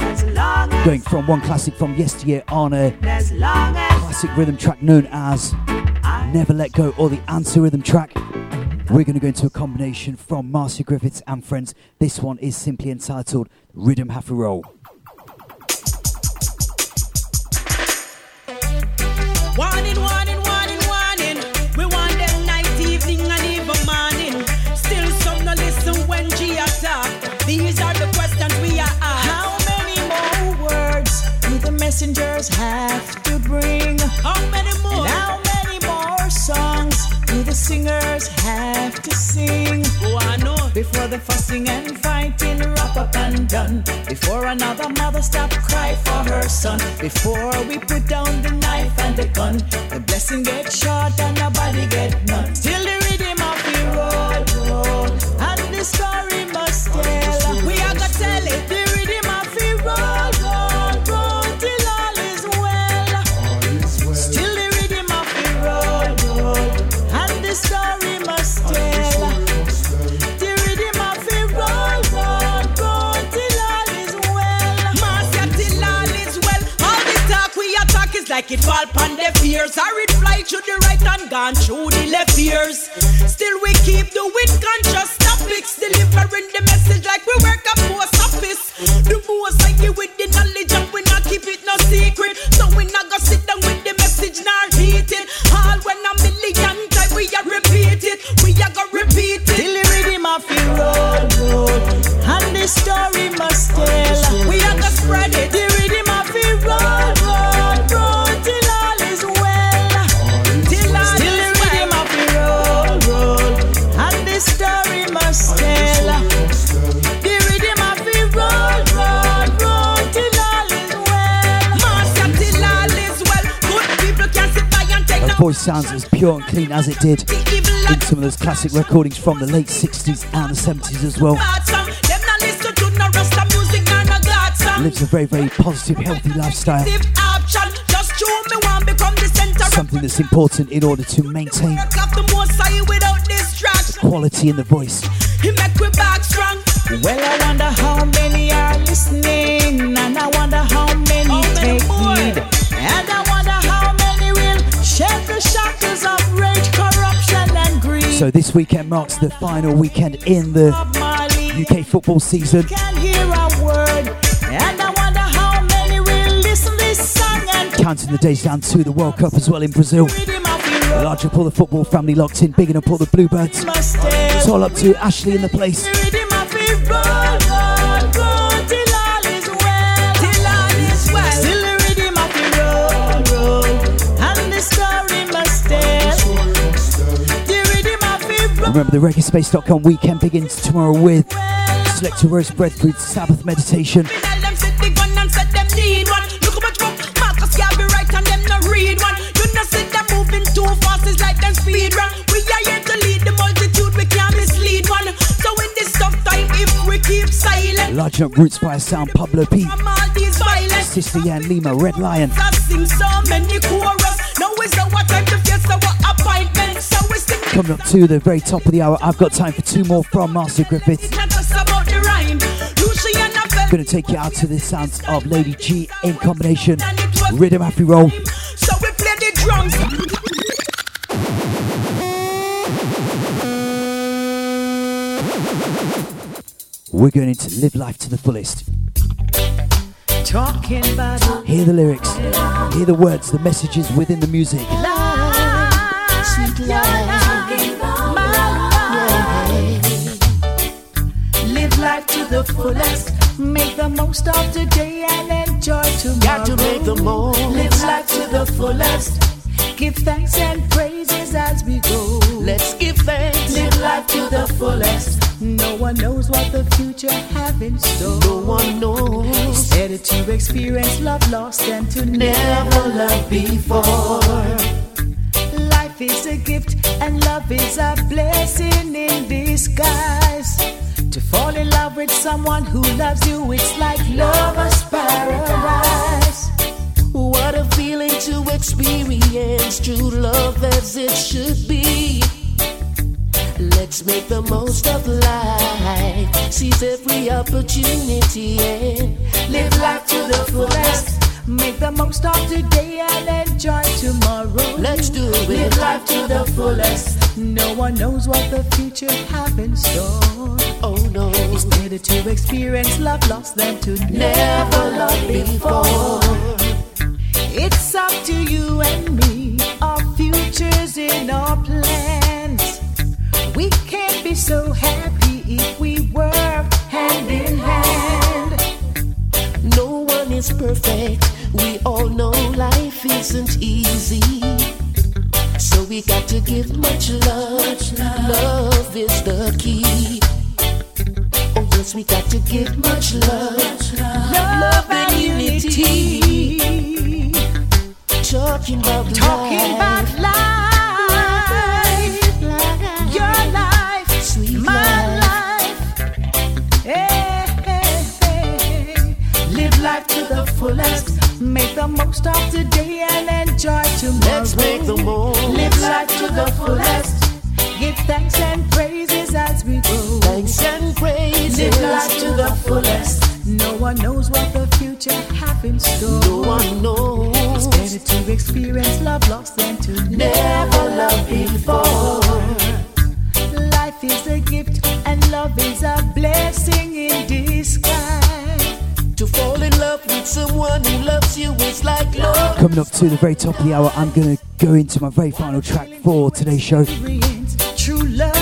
As long as going from one classic from yesteryear on a as long as classic rhythm track known as I Never Let Go, or the answer rhythm track. We're going to go into a combination from Marcia Griffiths and Friends. This one is simply entitled Rhythm Have to Roll. One in one in one in one in. We want them night, evening and even morning. Still some no listen when G talk. These are the questions we are asked. How many more words do the messengers have to bring? How many more? And how many more songs do the singers have to sing? Oh, I know. Before the fussing and fighting, wrap up and done. Before another mother stop cry for her son. Before we put down the knife and the gun, the blessing get short and nobody get none. Still the rhythm of the road, road, and the story must tell. We are gonna tell it. The rhythm of the road, road, road, till all is well. All is well. Still the rhythm of the road, road, and the story must tell. The rhythm of the road, road, road, till all is well. Marcia, till all is well. All the talk we are talk is like it fall upon their fears. Or it fly to the right and gone through the left ears. Still we keep doing conscious topics, delivering the message like we work at post office. The most like it with the knowledge and we not keep it no secret. So we not go sit down with the message nor heat it. All when a million times we are repeat it, we are gonna repeat it. Till the rhythm of the road, road, and the story must tell. We are gonna spread it. The rhythm of the road, road, road, till all is well. Till all is well. Till the rhythm of the road, road, and the story must tell. The rhythm of the road, road, road, till all is well. Marcia, till all is well. Good people can sit by and take. Her voice sounds as pure and clean as it did in some of those classic recordings from the late sixties and the seventies as well. Lives a very, very positive, healthy lifestyle. Something that's important in order to maintain the quality in the voice. Well, I wonder how many are listening, and I wonder how many, how many take more? Need, and I wonder how many will shed the shackles of rage, corruption, and greed. So this weekend marks the final weekend in the U K football season. Can hear a word. And I wonder how many will listen this song. And counting the days down to the World Cup as well in Brazil. Large up all the football family locked in, bigging up all the Bluebirds. It's all up to Ashley in the place. Remember, the Reggae Space dot com weekend begins tomorrow with Selector Roast Breadfruit Sabbath Meditation. Large up Roots Fire Sound, Pablo P, Sister Yan Lima, Red Lion. Coming up to the very top of the hour, I've got time for two more from Marcia Griffiths. Gonna take you out to the sounds of Lady G in combination Rhythm Happy Roll. So we play the drums. We're going to live life to the fullest. Talking about hear the lyrics, hear the words, the messages within the music. Life, sweet life, life. Live life to the fullest. Make the most of today and enjoy tomorrow. Got to make the most. Live life to the fullest. Give thanks and praises as we go. Let's give thanks. Live life to the fullest. No one knows what the future have in store. No one knows. It's better to experience love lost than to never, never love before. Life is a gift and love is a blessing in disguise. To fall in love with someone who loves you, it's like lover's paradise. What a feeling to experience true love as it should be. Let's make the most of life. Seize every opportunity and live life to the fullest. Make the most of today and enjoy tomorrow. tomorrow. Let's do it. Live life to the fullest. No one knows what the future has in store. Oh no. It's better to experience love lost than to never, never love before. It's up to you and me. Our future's in our plans. We can't be so happy if we work hand in hand. No one is perfect. We all know life isn't easy, so we got to give much love. Much love. Love is the key. Oh yes, we got to give much love. Much love. Love, love and unity. unity. Talking about Talking life. About life. life. Your life. Sweet my life. life. Hey, hey, hey. Live life to the fullest. Make the most of today and enjoy tomorrow. Let's make the most. Live life to the fullest. Give thanks and praises as we go. Thanks and praises. Live life to the fullest. No one knows what the future has in store. No one knows. It's better to experience love lost than to never love before. Life is a gift and love is a blessing in disguise. To fall in love with someone who loves you is like love. Coming up to the very top of the hour, I'm going to go into my very final track for today's show. I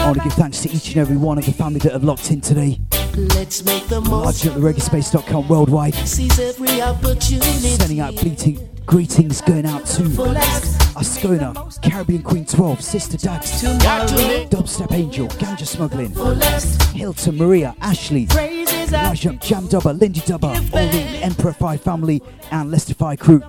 want to give thanks to each and every one of the family that have locked in today. Let's make the most. Largely at the Reggae Space dot com worldwide. Sending out bleating greetings going out to Ascona, Caribbean Queen twelve, Sister Dax, Dubstep Angel, Ganja Smuggling, Hilton Maria, Ashley, Jam Dubba, Lindy Dubba, all the Emperor five family and Lester five crew,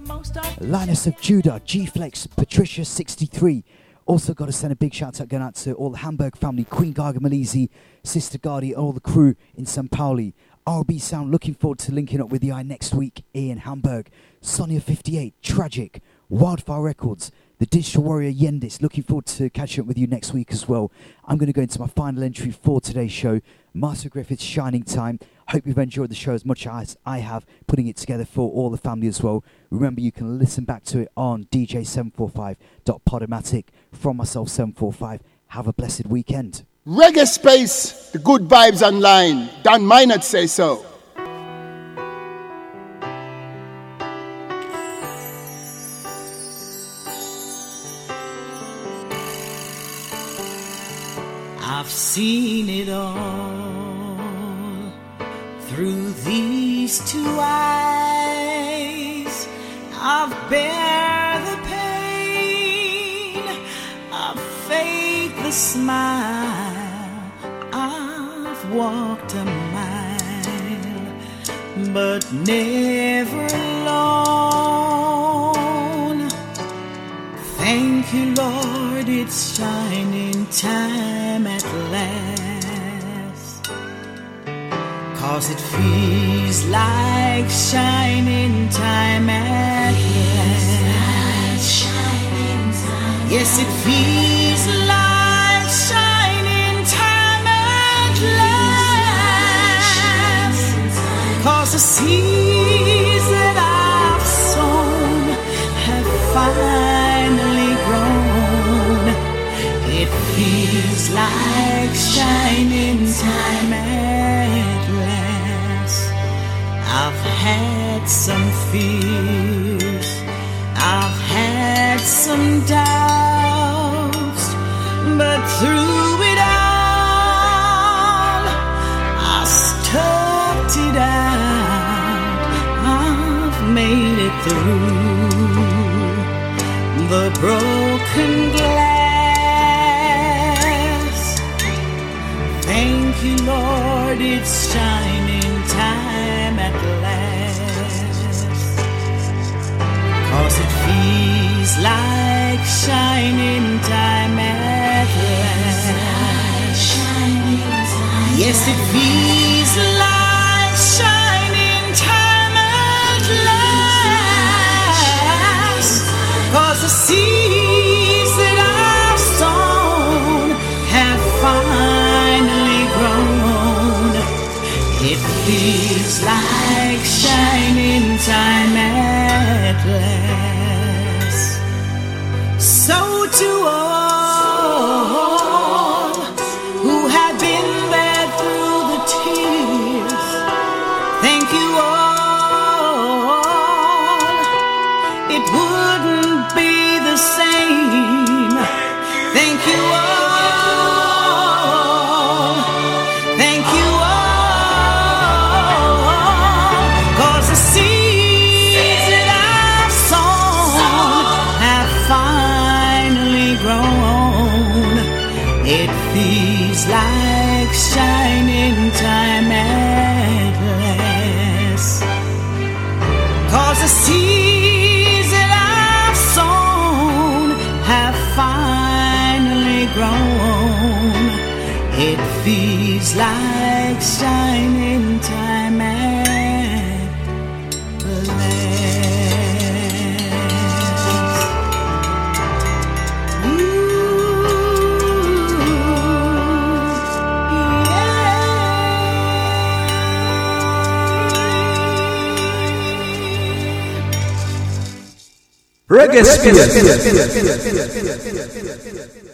Lioness of Judah, G-Flex, Patricia sixty-three. Also got to send a big shout out going out to all the Hamburg family, Queen Gargamel, Sister Gardy, all the crew in Sao Paulo. R B Sound, looking forward to linking up with the I next week in Hamburg. Sonia fifty-eight, Tragic, Wildfire Records, the Digital Warrior Yendis, looking forward to catching up with you next week as well. I'm going to go into my final entry for today's show, Marcia Griffiths, Shining Time. Hope you've enjoyed the show as much as I have, putting it together for all the family as well. Remember, you can listen back to it on D J seven forty-five dot podomatic. From myself, seven forty-five, have a blessed weekend. Reggae Space, the good vibes online. Dan Minot say so. I've seen it all through these two eyes. I've bear the pain, I've fade the smile. I've walked a mile, but never alone. Thank you, Lord, it's shining time at last. 'Cause it feels like shining time at last. Yes, it feels like shining time at last. 'Cause the seeds that I've sown have finally grown. It feels like shining time at last. I've had some fears, I've had some doubts, but through it all, I stuck it out. I've made it through the broken glass. Thank you, Lord, it's shining time at last. 'Cause it feels like shining time at yes, it feels like shining time at last. 'Cause the seeds that I've sown have finally grown. It feels like shining time at last. Reggae Space.